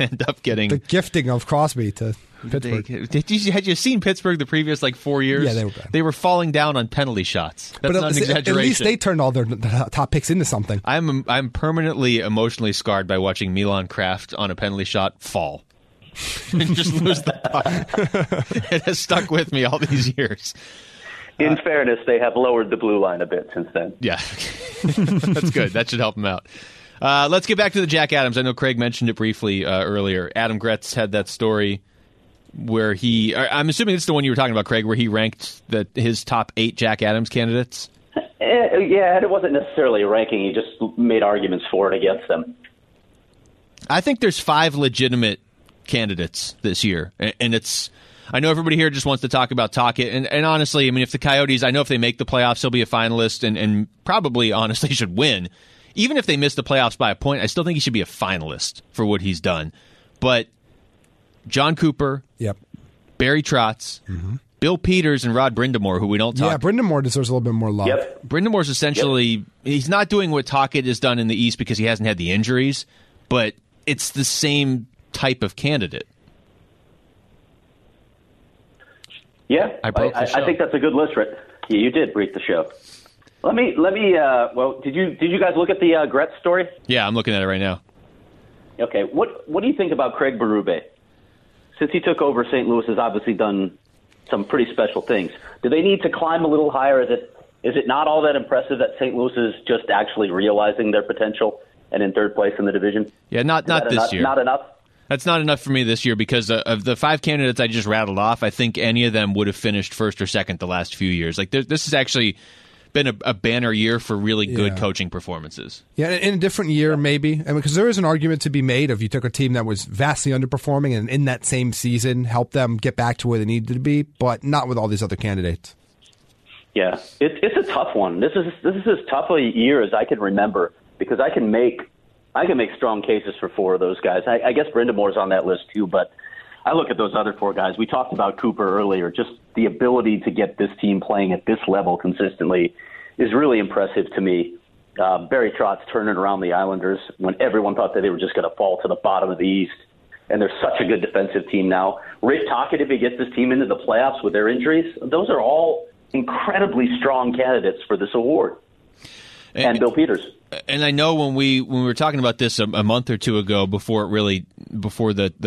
end up getting the gifting of Crosby to Pittsburgh. Had you seen Pittsburgh the previous 4 years? Yeah, they were bad. They were falling down on penalty shots. That's not an exaggeration. At least they turned all their top picks into something. I'm permanently emotionally scarred by watching Milan Kraft on a penalty shot fall and just lose the puck. It has stuck with me all these years. In fairness, they have lowered the blue line a bit since then. Yeah, that's good. That should help them out. Let's get back to the Jack Adams. I know Craig mentioned it briefly earlier. Adam Gretz had that story where he... I'm assuming it's the one you were talking about, Craig, where he ranked his top 8 Jack Adams candidates? Yeah, and it wasn't necessarily ranking. He just made arguments for and against them. I think there's 5 legitimate candidates this year, and it's... I know everybody here just wants to talk about Tocchet, and honestly, I mean, if the Coyotes, I know if they make the playoffs, he'll be a finalist and probably, honestly, should win. Even if they miss the playoffs by a point, I still think he should be a finalist for what he's done. But John Cooper, yep, Barry Trotz, mm-hmm, Bill Peters, and Rod Brindamore, who we don't talk about. Yeah, Brindamore deserves a little bit more love. Yep. Brindamore's essentially, he's not doing what Tocchet has done in the East because he hasn't had the injuries, but it's the same type of candidate. Yeah, I think that's a good list, right? Yeah, you did break the show. Let me. Did you guys look at the Gretz story? Yeah, I'm looking at it right now. Okay, what do you think about Craig Berube? Since he took over, St. Louis has obviously done some pretty special things. Do they need to climb a little higher? Is it not all that impressive that St. Louis is just actually realizing their potential and in third place in the division? Yeah, not this year. Not enough. That's not enough for me this year because of the 5 candidates I just rattled off, I think any of them would have finished first or second the last few years. This has actually been a banner year for really good coaching performances. Yeah, in a different year, maybe. I mean, because there is an argument to be made if you took a team that was vastly underperforming and in that same season helped them get back to where they needed to be, but not with all these other candidates. Yeah, it's a tough one. This is as tough a year as I can remember because I can make strong cases for 4 of those guys. I guess Brindamore's on that list too, but I look at those other 4 guys. We talked about Cooper earlier. Just the ability to get this team playing at this level consistently is really impressive to me. Barry Trotz turning around the Islanders when everyone thought that they were just going to fall to the bottom of the East, and they're such a good defensive team now. Rick Tocchet, if he gets this team into the playoffs with their injuries, those are all incredibly strong candidates for this award. And Bill Peters. And I know when we were talking about this a month or two ago, before the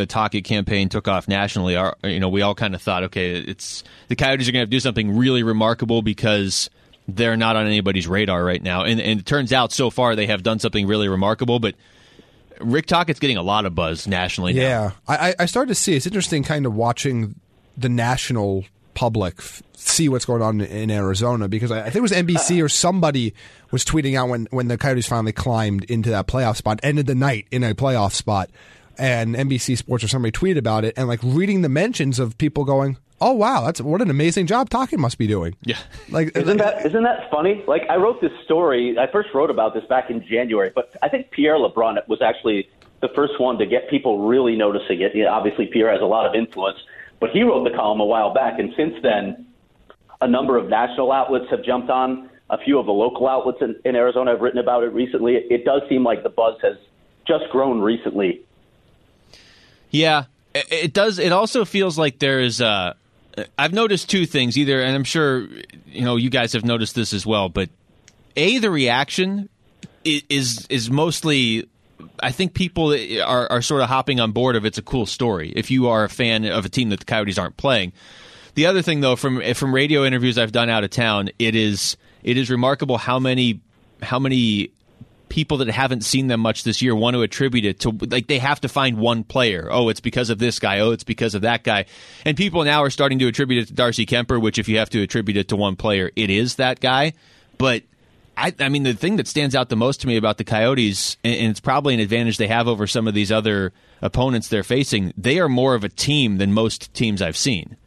Tocchet campaign took off nationally, we all kind of thought, okay, it's the Coyotes are going to have to do something really remarkable because they're not on anybody's radar right now. And it turns out so far they have done something really remarkable, but Rick Tocchet's getting a lot of buzz nationally now. Yeah, I started to see, it's interesting kind of watching the national public see what's going on in Arizona, because I think it was NBC or somebody was tweeting out when the Coyotes finally climbed into that playoff spot, ended the night in a playoff spot, and NBC Sports or somebody tweeted about it, and reading the mentions of people going, oh wow, that's what an amazing job Tocchet must be doing. Yeah, isn't that funny? I wrote this story, I first wrote about this back in January, but I think Pierre LeBrun was actually the first one to get people really noticing it. Obviously Pierre has a lot of influence, but he wrote the column a while back, and since then, a number of national outlets have jumped on. A few of the local outlets in Arizona have written about it recently. It does seem like the buzz has just grown recently. Yeah, it does. It also feels like there is I've noticed 2 things either, and I'm sure you guys have noticed this as well, but A, the reaction is mostly... I think people are sort of hopping on board of it's a cool story if you are a fan of a team that the Coyotes aren't playing. The other thing, though, from radio interviews I've done out of town, it is remarkable how many people that haven't seen them much this year want to attribute it to, they have to find one player. Oh, it's because of this guy. Oh, it's because of that guy. And people now are starting to attribute it to Darcy Kuemper, which if you have to attribute it to one player, it is that guy. But... I mean, the thing that stands out the most to me about the Coyotes, and it's probably an advantage they have over some of these other opponents they're facing, they are more of a team than most teams I've seen.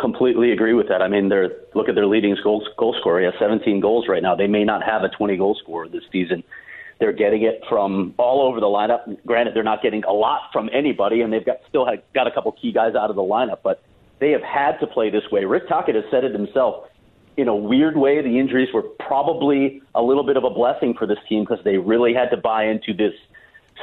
Completely agree with that. I mean, look at their leading goal scorer. He has 17 goals right now. They may not have a 20-goal scorer this season. They're getting it from all over the lineup. Granted, they're not getting a lot from anybody, and they've got a couple key guys out of the lineup, but they have had to play this way. Rick Tocchet has said it himself. In a weird way, the injuries were probably a little bit of a blessing for this team because they really had to buy into this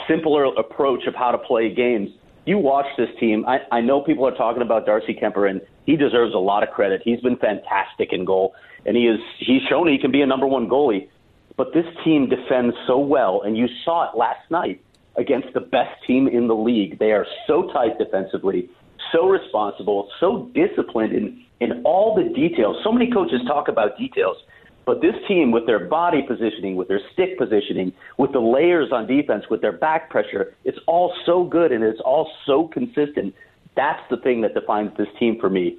simpler approach of how to play games. You watch this team. I know people are talking about Darcy Kuemper, and he deserves a lot of credit. He's been fantastic in goal, and he's shown he can be a number one goalie. But this team defends so well, and you saw it last night against the best team in the league. They are so tight defensively, so responsible, so disciplined in all the details. So many coaches talk about details, but this team, with their body positioning, with their stick positioning, with the layers on defense, with their back pressure, it's all so good and it's all so consistent. That's the thing that defines this team for me.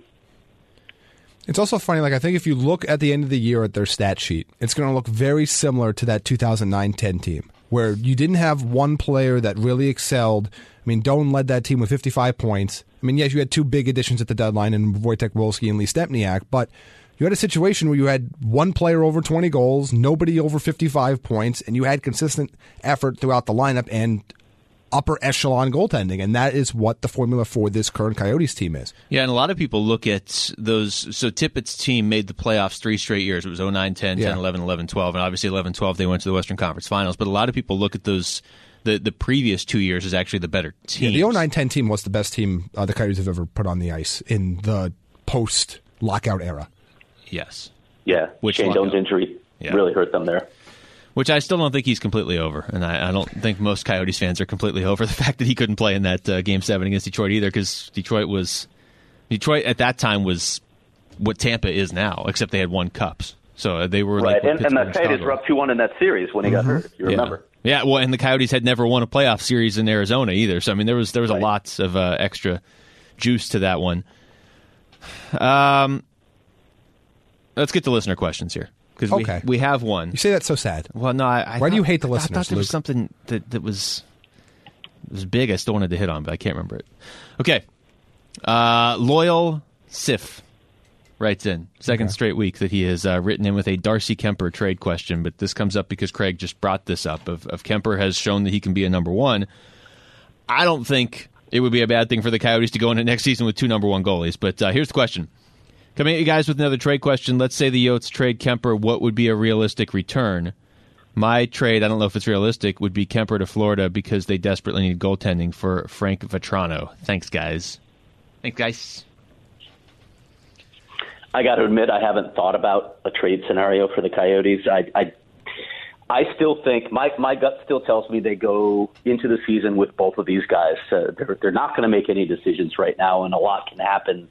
It's also funny, I think if you look at the end of the year at their stat sheet, it's going to look very similar to that 2009-10 team, where you didn't have one player that really excelled. Doan led that team with 55 points. Yes, you had two big additions at the deadline in Wojtek Wolski and Lee Stepniak, but you had a situation where you had one player over 20 goals, nobody over 55 points, and you had consistent effort throughout the lineup and upper echelon goaltending, and that is what the formula for this current Coyotes team is. Yeah, and a lot of people look at those. So Tippett's team made the playoffs three straight years. It was 09, 10, 10, 11, 11, 12, and obviously 11, 12 they went to the Western Conference Finals. But a lot of people look at those. The previous 2 years is actually the better team. Yeah, the 09, 10 team was the best team the Coyotes have ever put on the ice in the post lockout era. Yes. Yeah. Which Shane Doan's injury really hurt them there. Which I still don't think he's completely over, and I don't think most Coyotes fans are completely over the fact that he couldn't play in that Game 7 against Detroit either, because Detroit at that time was what Tampa is now, except they had won cups. So they were right, like and the Coyotes were up 2-1 in that series when he got hurt, if you remember. Yeah, well, and the Coyotes had never won a playoff series in Arizona either, so there was a lot of extra juice to that one. Let's get to listener questions here. Because we have one. You say that's so sad. Well, no, why do you hate the listeners? I thought there was something that was big I still wanted to hit on, but I can't remember it. Okay. Loyal Sif writes in. Second straight week that he has written in with a Darcy Kuemper trade question, but this comes up because Craig just brought this up. Of Kuemper has shown that he can be a number one. I don't think it would be a bad thing for the Coyotes to go into next season with two number one goalies, but here's the question. Coming at you guys with another trade question. Let's say the Yotes trade Kuemper. What would be a realistic return? My trade, I don't know if it's realistic, would be Kuemper to Florida because they desperately need goaltending for Frank Vetrano. Thanks, guys. I got to admit, I haven't thought about a trade scenario for the Coyotes. I still think, my gut still tells me they go into the season with both of these guys. They're not going to make any decisions right now, and a lot can happen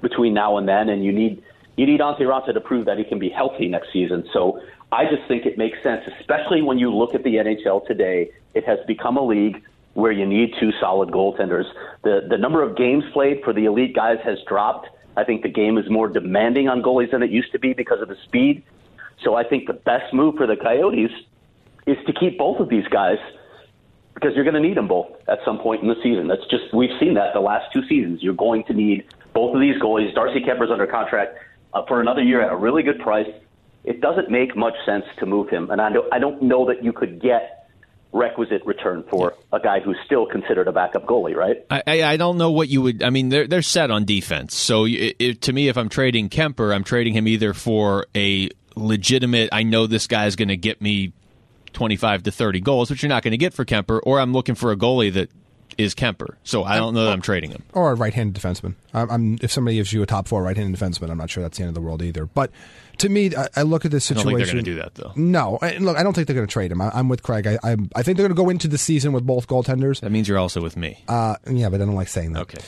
between now and then, and you need Antti Raanta to prove that he can be healthy next season. So I just think it makes sense, especially when you look at the NHL today. It has become a league where you need two solid goaltenders. The number of games played for the elite guys has dropped. I think the game is more demanding on goalies than it used to be because of the speed. So I think the best move for the Coyotes is to keep both of these guys because you're going to need them both at some point in the season. That's just, we've seen that the last two seasons. You're going to need both of these goalies. Darcy Kuemper's under contract for another year at a really good price. It doesn't make much sense to move him, and I don't know that you could get requisite return for a guy who's still considered a backup goalie, right? I don't know what you would. They're set on defense. So to me, if I'm trading Kuemper, I'm trading him either for a legitimate, I know this guy is going to get me 25 to 30 goals, which you're not going to get for Kuemper, or I'm looking for a goalie that is Kuemper, so I don't know that I'm trading him. Or a right-handed defenseman. If somebody gives you a top-four right-handed defenseman, I'm not sure that's the end of the world either. But to me, I look at this situation. I don't think they're going to do that, though. No. I don't think they're going to trade him. I'm with Craig. I think they're going to go into the season with both goaltenders. That means you're also with me. Yeah, but I don't like saying that. Okay.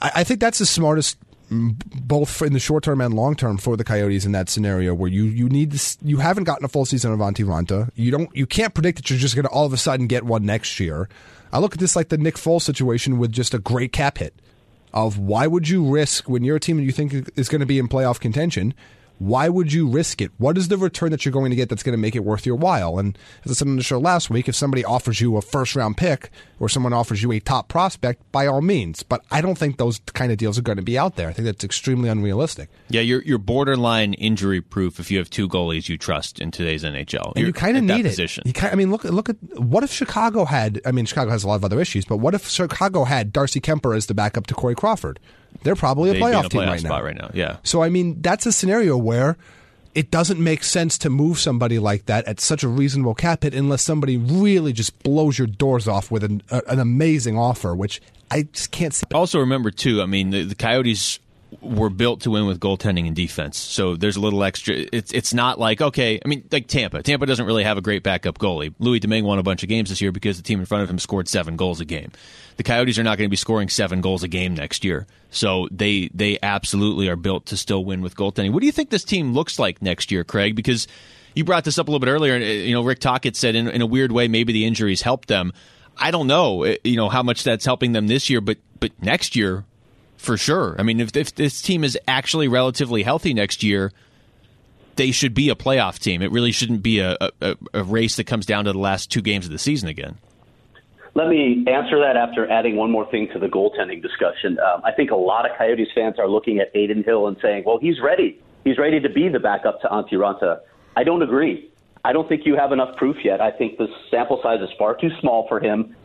I think that's the smartest, both in the short term and long term, for the Coyotes in that scenario where you need this, you haven't gotten a full season of Antti Raanta. You can't predict that you're just going to all of a sudden get one next year. I look at this like the Nick Foles situation with just a great cap hit of why would you risk when you're a team and you think is going to be in playoff contention, why would you risk it? What is the return that you're going to get that's going to make it worth your while? And as I said on the show last week, if somebody offers you a first-round pick or someone offers you a top prospect, by all means. But I don't think those kind of deals are going to be out there. I think that's extremely unrealistic. Yeah, you're borderline injury-proof if you have two goalies you trust in today's NHL. And you kind of need it. Look at what if Chicago had... Chicago has a lot of other issues, but what if Chicago had Darcy Kuemper as the backup to Corey Crawford? They're probably a playoff team right now. Yeah. So, that's a scenario where it doesn't make sense to move somebody like that at such a reasonable cap hit unless somebody really just blows your doors off with an amazing offer, which I just can't see. Also remember, too, I mean, the Coyotes were built to win with goaltending and defense, so there's a little extra. It's not like, okay, I mean, like Tampa. Tampa doesn't really have a great backup goalie. Louis Domingue won a bunch of games this year because the team in front of him scored 7 goals a game. The Coyotes are not going to be scoring 7 goals a game next year, so they absolutely are built to still win with goaltending. What do you think this team looks like next year, Craig? Because you brought this up a little bit earlier, and you know, Rick Tocchet said in a weird way maybe the injuries helped them. I don't know, you know, how much that's helping them this year, but next year, for sure. I mean, if this team is actually relatively healthy next year, they should be a playoff team. It really shouldn't be a race that comes down to the last 2 games of the season again. Let me answer that after adding one more thing to the goaltending discussion. I think a lot of Coyotes fans are looking at Adin Hill and saying, well, he's ready. He's ready to be the backup to Antti Ranta. I don't agree. I don't think you have enough proof yet. I think the sample size is far too small for him.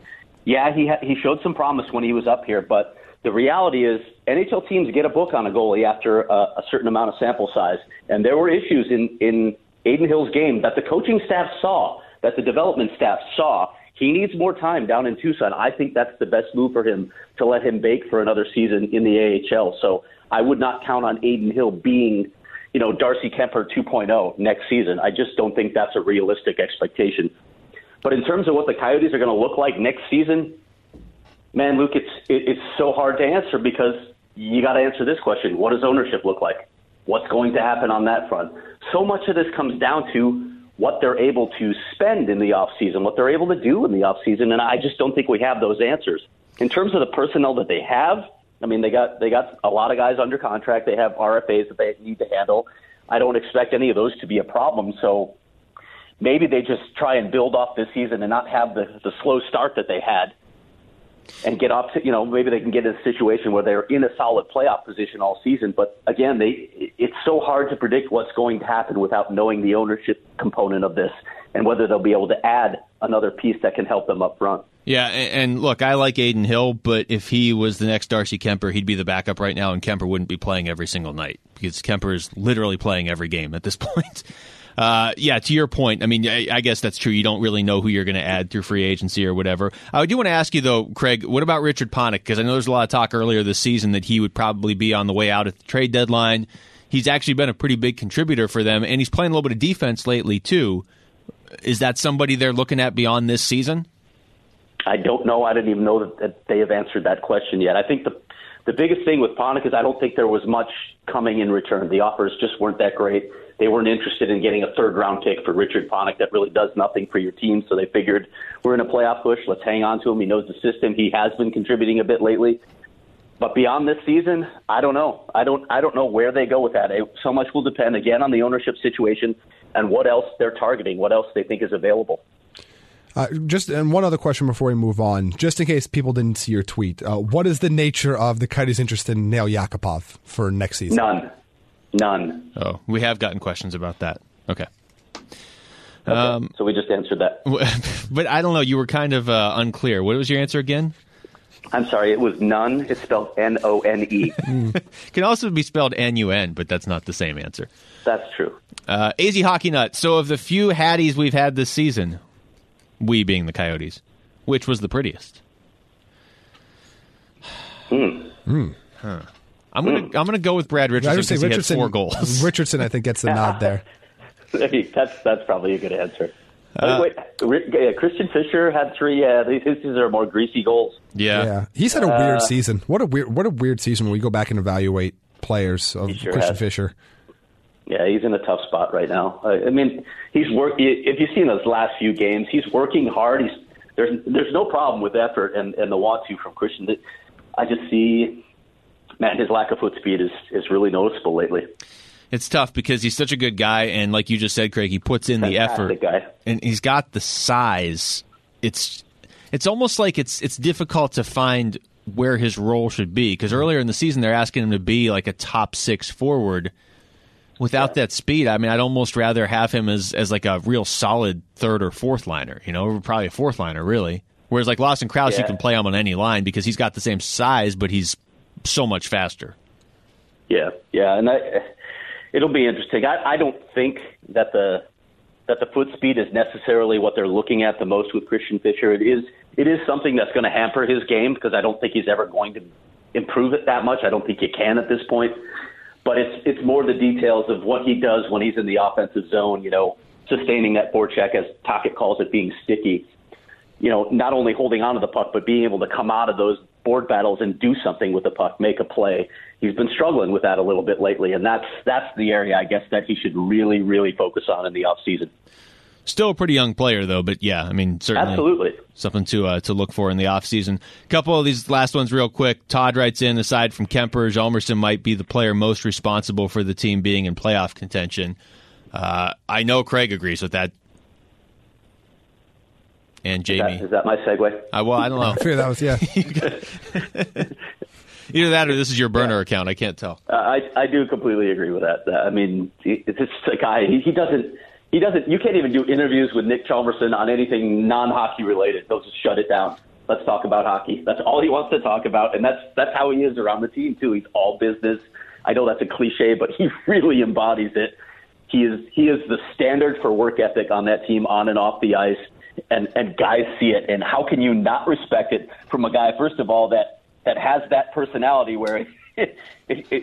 Yeah, he showed some promise when he was up here, but the reality is NHL teams get a book on a goalie after a certain amount of sample size. And there were issues in Adin Hill's game that the coaching staff saw, that the development staff saw. He needs more time down in Tucson. I think that's the best move for him, to let him bake for another season in the AHL. So I would not count on Adin Hill being, you know, Darcy Kuemper 2.0 next season. I just don't think that's a realistic expectation. But in terms of what the Coyotes are going to look like next season, man, Luke, it's so hard to answer, because you got to answer this question. What does ownership look like? What's going to happen on that front? So much of this comes down to what they're able to spend in the offseason, what they're able to do in the offseason, and I just don't think we have those answers. In terms of the personnel that they have, I mean, they got a lot of guys under contract. They have RFAs that they need to handle. I don't expect any of those to be a problem, so maybe they just try and build off this season and not have the slow start that they had, and get up to, you know, maybe they can get in a situation where they're in a solid playoff position all season. But again, it's so hard to predict what's going to happen without knowing the ownership component of this and whether they'll be able to add another piece that can help them up front. Yeah, and look, I like Adin Hill, but if he was the next Darcy Kuemper, he'd be the backup right now, and Kuemper wouldn't be playing every single night, because Kuemper is literally playing every game at this point. Yeah, to your point, I mean, I guess that's true. You don't really know who you're going to add through free agency or whatever. I do want to ask you, though, Craig, what about Richard Panik? Because I know there's a lot of talk earlier this season that he would probably be on the way out at the trade deadline. He's actually been a pretty big contributor for them, and he's playing a little bit of defense lately, too. Is that somebody they're looking at beyond this season? I don't know. I didn't even know that they have answered that question yet. I think the biggest thing with Panik is I don't think there was much coming in return. The offers just weren't that great. They weren't interested in getting a third-round pick for Richard Panik that really does nothing for your team, so they figured, we're in a playoff push, let's hang on to him. He knows the system. He has been contributing a bit lately. But beyond this season, I don't know. I don't know where they go with that. So much will depend, again, on the ownership situation and what else they're targeting, what else they think is available. And one other question before we move on, just in case people didn't see your tweet. What is the nature of the Coyotes' interest in Nail Yakupov for next season? None. Oh, we have gotten questions about that. Okay. So we just answered that. But I don't know. You were kind of unclear. What was your answer again? I'm sorry. It was none. It's spelled N-O-N-E. Can also be spelled N-U-N, but that's not the same answer. That's true. AZ Hockey Nut. So of the few Hatties we've had this season, we being the Coyotes, which was the prettiest? Huh. I'm gonna go with Brad Richardson because he had 4 goals. Richardson, I think, gets the nod there. That's probably a good answer. Christian Fisher had 3. These are more greasy goals. Yeah. He's had a weird season. What a weird season when we go back and evaluate players of Christian Fisher. Yeah, he's in a tough spot right now. I mean, he's if you've seen those last few games, he's working hard. There's no problem with effort and the want to from Christian. I just see, man, his lack of foot speed is really noticeable lately. It's tough because he's such a good guy, and like you just said, Craig, he puts in fantastic the effort, guy. And he's got the size. It's almost like it's difficult to find where his role should be, because earlier in the season they're asking him to be like a top 6 forward. Without that speed, I mean, I'd almost rather have him as like a real solid 3rd or 4th liner. You know, probably a 4th liner really. Whereas like Lawson Crouse, you can play him on any line because he's got the same size, but he's so much faster. Yeah, and it'll be interesting. I don't think that the foot speed is necessarily what they're looking at the most with Christian Fisher. It is something that's going to hamper his game because I don't think he's ever going to improve it that much. I don't think you can at this point. But it's more the details of what he does when he's in the offensive zone, you know, sustaining that forecheck, as Tocchet calls it, being sticky. You know, not only holding on to the puck, but being able to come out of those board battles and do something with the puck, make a play. He's been struggling with that a little bit lately, and that's the area, I guess, that he should really, really focus on in the offseason. Still a pretty young player, though, but yeah, I mean, certainly absolutely something to look for in the offseason. A couple of these last ones real quick. Todd writes in, aside from Kuemper, Hjalmarsson might be the player most responsible for the team being in playoff contention. I know Craig agrees with that. And Jamie. Is that my segue? I don't know. I figured that was, yeah. Either that or this is your burner account. I can't tell. I do completely agree with that. I mean, it's just a guy. He doesn't. You can't even do interviews with Nick Hjalmarsson on anything non-hockey related. They'll just shut it down. Let's talk about hockey. That's all he wants to talk about, and that's how he is around the team too. He's all business. I know that's a cliche, but he really embodies it. He is the standard for work ethic on that team, on and off the ice. And guys see it, and how can you not respect it from a guy, first of all, that has that personality where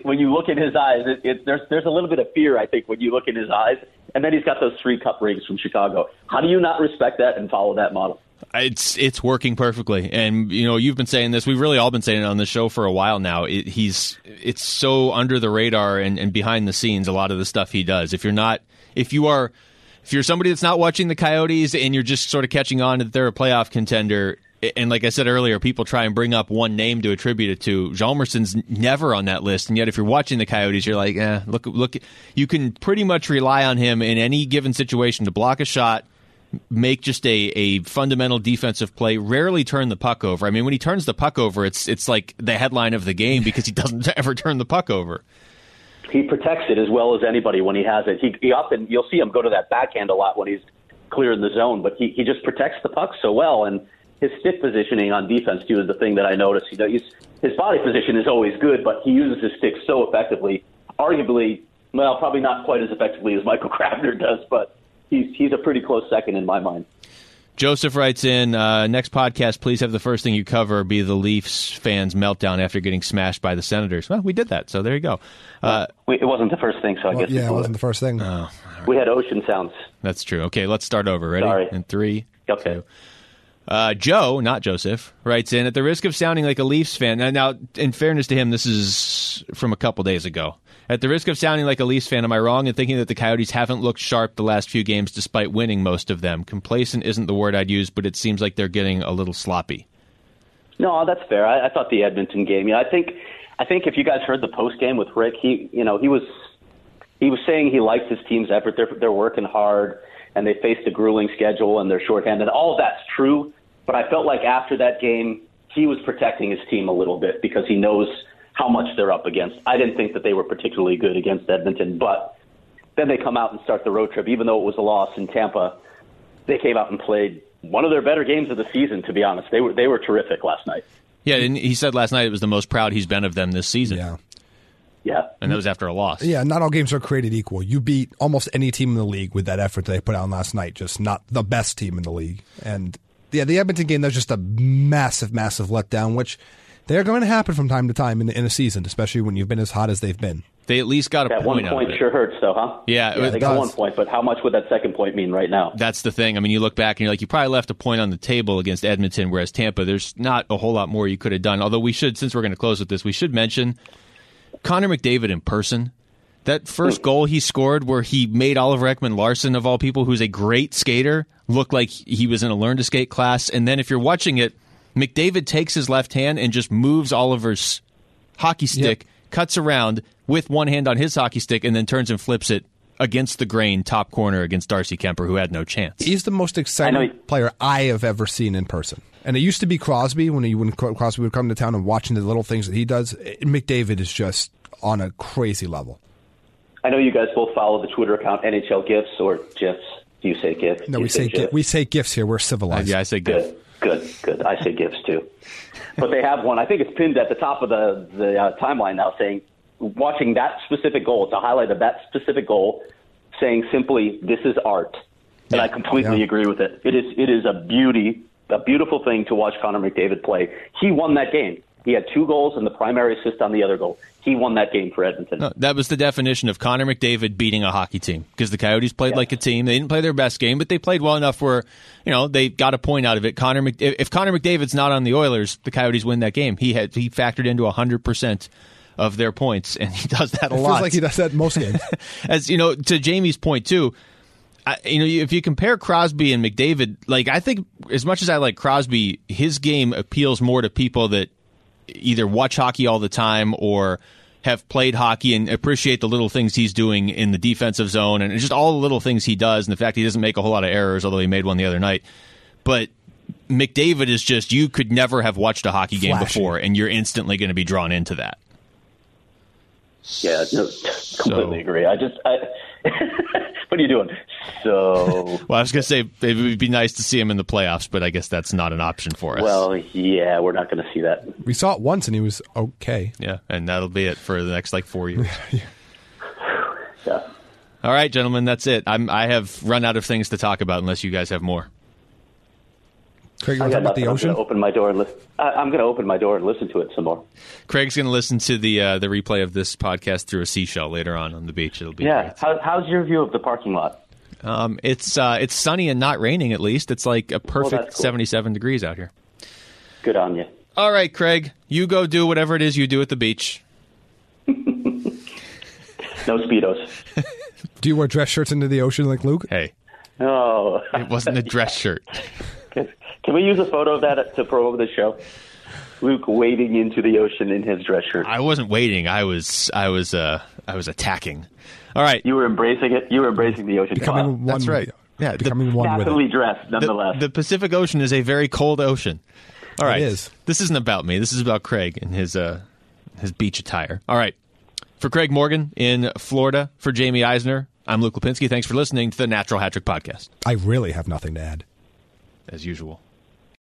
when you look in his eyes, there's a little bit of fear, I think, when you look in his eyes. And then he's got those 3 cup rings from Chicago. How do you not respect that and follow that model? It's working perfectly. And, you know, you've been saying this. We've really all been saying it on the show for a while now. It's so under the radar and behind the scenes, a lot of the stuff he does. If you're somebody that's not watching the Coyotes and you're just sort of catching on that they're a playoff contender, and like I said earlier, people try and bring up one name to attribute it to, Hjalmarsson's never on that list. And yet if you're watching the Coyotes, you're like, look, you can pretty much rely on him in any given situation to block a shot, make just a fundamental defensive play, rarely turn the puck over. I mean, when he turns the puck over, it's like the headline of the game because he doesn't ever turn the puck over. He protects it as well as anybody when he has it. He often, you'll see him go to that backhand a lot when he's clear in the zone, but he just protects the puck so well. And his stick positioning on defense, too, is the thing that I notice. You know, his body position is always good, but he uses his stick so effectively, arguably, well, probably not quite as effectively as Michael Grabner does, but he's a pretty close second in my mind. Joseph writes in, next podcast, please have the first thing you cover be the Leafs fans' meltdown after getting smashed by the Senators. Well, we did that, so there you go. It wasn't the first thing, so I guess. Yeah, it wasn't the first thing. Oh, right. We had ocean sounds. That's true. Okay, let's start over. Ready? Sorry. In 3, okay. 2. Joe, not Joseph, writes in, at the risk of sounding like a Leafs fan. Now, in fairness to him, this is from a couple days ago. At the risk of sounding like a Leafs fan, am I wrong in thinking that the Coyotes haven't looked sharp the last few games despite winning most of them? Complacent isn't the word I'd use, but it seems like they're getting a little sloppy. No, that's fair. I thought the Edmonton game. Yeah, I think if you guys heard the post game with Rick, he was saying he liked his team's effort. They're working hard, and they faced a grueling schedule, and they're shorthanded. All of that's true, but I felt like after that game, he was protecting his team a little bit because he knows how much they're up against. I didn't think that they were particularly good against Edmonton, but then they come out and start the road trip. Even though it was a loss in Tampa, they came out and played one of their better games of the season, to be honest. They were terrific last night. Yeah, and he said last night it was the most proud he's been of them this season. Yeah. And that was after a loss. Yeah, not all games are created equal. You beat almost any team in the league with that effort that they put out last night, just not the best team in the league. And yeah, the Edmonton game, that was just a massive, massive letdown, which they're going to happen from time to time in a season, especially when you've been as hot as they've been. They at least got a that point. That 1 point sure hurts, though, huh? Yeah, they got 1 point, but how much would that second point mean right now? That's the thing. I mean, you look back and you're like, you probably left a point on the table against Edmonton, whereas Tampa, there's not a whole lot more you could have done. Although we should, since we're going to close with this, we should mention Connor McDavid in person. That first goal he scored where he made Oliver Ekman-Larsson, of all people, who's a great skater, look like he was in a learn-to-skate class. And then if you're watching it, McDavid takes his left hand and just moves Oliver's hockey stick, cuts around with one hand on his hockey stick, and then turns and flips it against the grain, top corner against Darcy Kuemper, who had no chance. He's the most exciting player I have ever seen in person. And it used to be Crosby when Crosby would come to town and watching the little things that he does. McDavid is just on a crazy level. I know you guys both follow the Twitter account NHL GIFs or GIFs. Do you say GIF? No, we say GIFs here. We're civilized. Yeah, I say GIF. Good. I say GIFs, too. But they have one. I think it's pinned at the top of the timeline now saying watching that specific goal, it's a highlight of that specific goal, saying simply, this is art. And I completely agree with it. It is a beauty, a beautiful thing to watch Connor McDavid play. He won that game. He had two goals and the primary assist on the other goal. He won that game for Edmonton. No, that was the definition of Connor McDavid beating a hockey team, because the Coyotes played like a team. They didn't play their best game, but they played well enough where, you know, they got a point out of it. If Connor McDavid's not on the Oilers, the Coyotes win that game. He factored into 100% of their points, and he does that a lot. It feels like he does that most games. As you know, to Jamie's point too, if you compare Crosby and McDavid, like, I think as much as I like Crosby, his game appeals more to people that either watch hockey all the time or have played hockey and appreciate the little things he's doing in the defensive zone and just all the little things he does, and the fact he doesn't make a whole lot of errors, although he made one the other night. But McDavid is just, you could never have watched a hockey game before, and you're instantly going to be drawn into that. Yeah, no, completely agree. What are you doing? Well, I was going to say, it would be nice to see him in the playoffs, but I guess that's not an option for us. Well, yeah, we're not going to see that. We saw it once, and he was okay. Yeah, and that'll be it for the next, 4 years. Yeah. All right, gentlemen, that's it. I have run out of things to talk about unless you guys have more. Craig, you want to talk about the ocean? I'm going to open my door and listen to it some more. Craig's going to listen to the replay of this podcast through a seashell later on the beach. It'll be great. How's your view of the parking lot? It's sunny and not raining, at least. It's like a perfect 77 degrees out here. Good on you. All right, Craig, you go do whatever it is you do at the beach. No Speedos. Do you wear dress shirts into the ocean like Luke? Hey. No. It wasn't a dress shirt. Can we use a photo of that to promote the show? Luke wading into the ocean in his dress shirt. I wasn't wading. I was attacking. All right. You were embracing it. You were embracing the ocean. Becoming one. That's right. Yeah, becoming one with it. Happily dressed, nonetheless. The Pacific Ocean is a very cold ocean. All right. It is. This isn't about me. This is about Craig and his beach attire. All right. For Craig Morgan in Florida, for Jamie Eisner, I'm Luke Lipinski. Thanks for listening to the Natural Hat Trick Podcast. I really have nothing to add. As usual.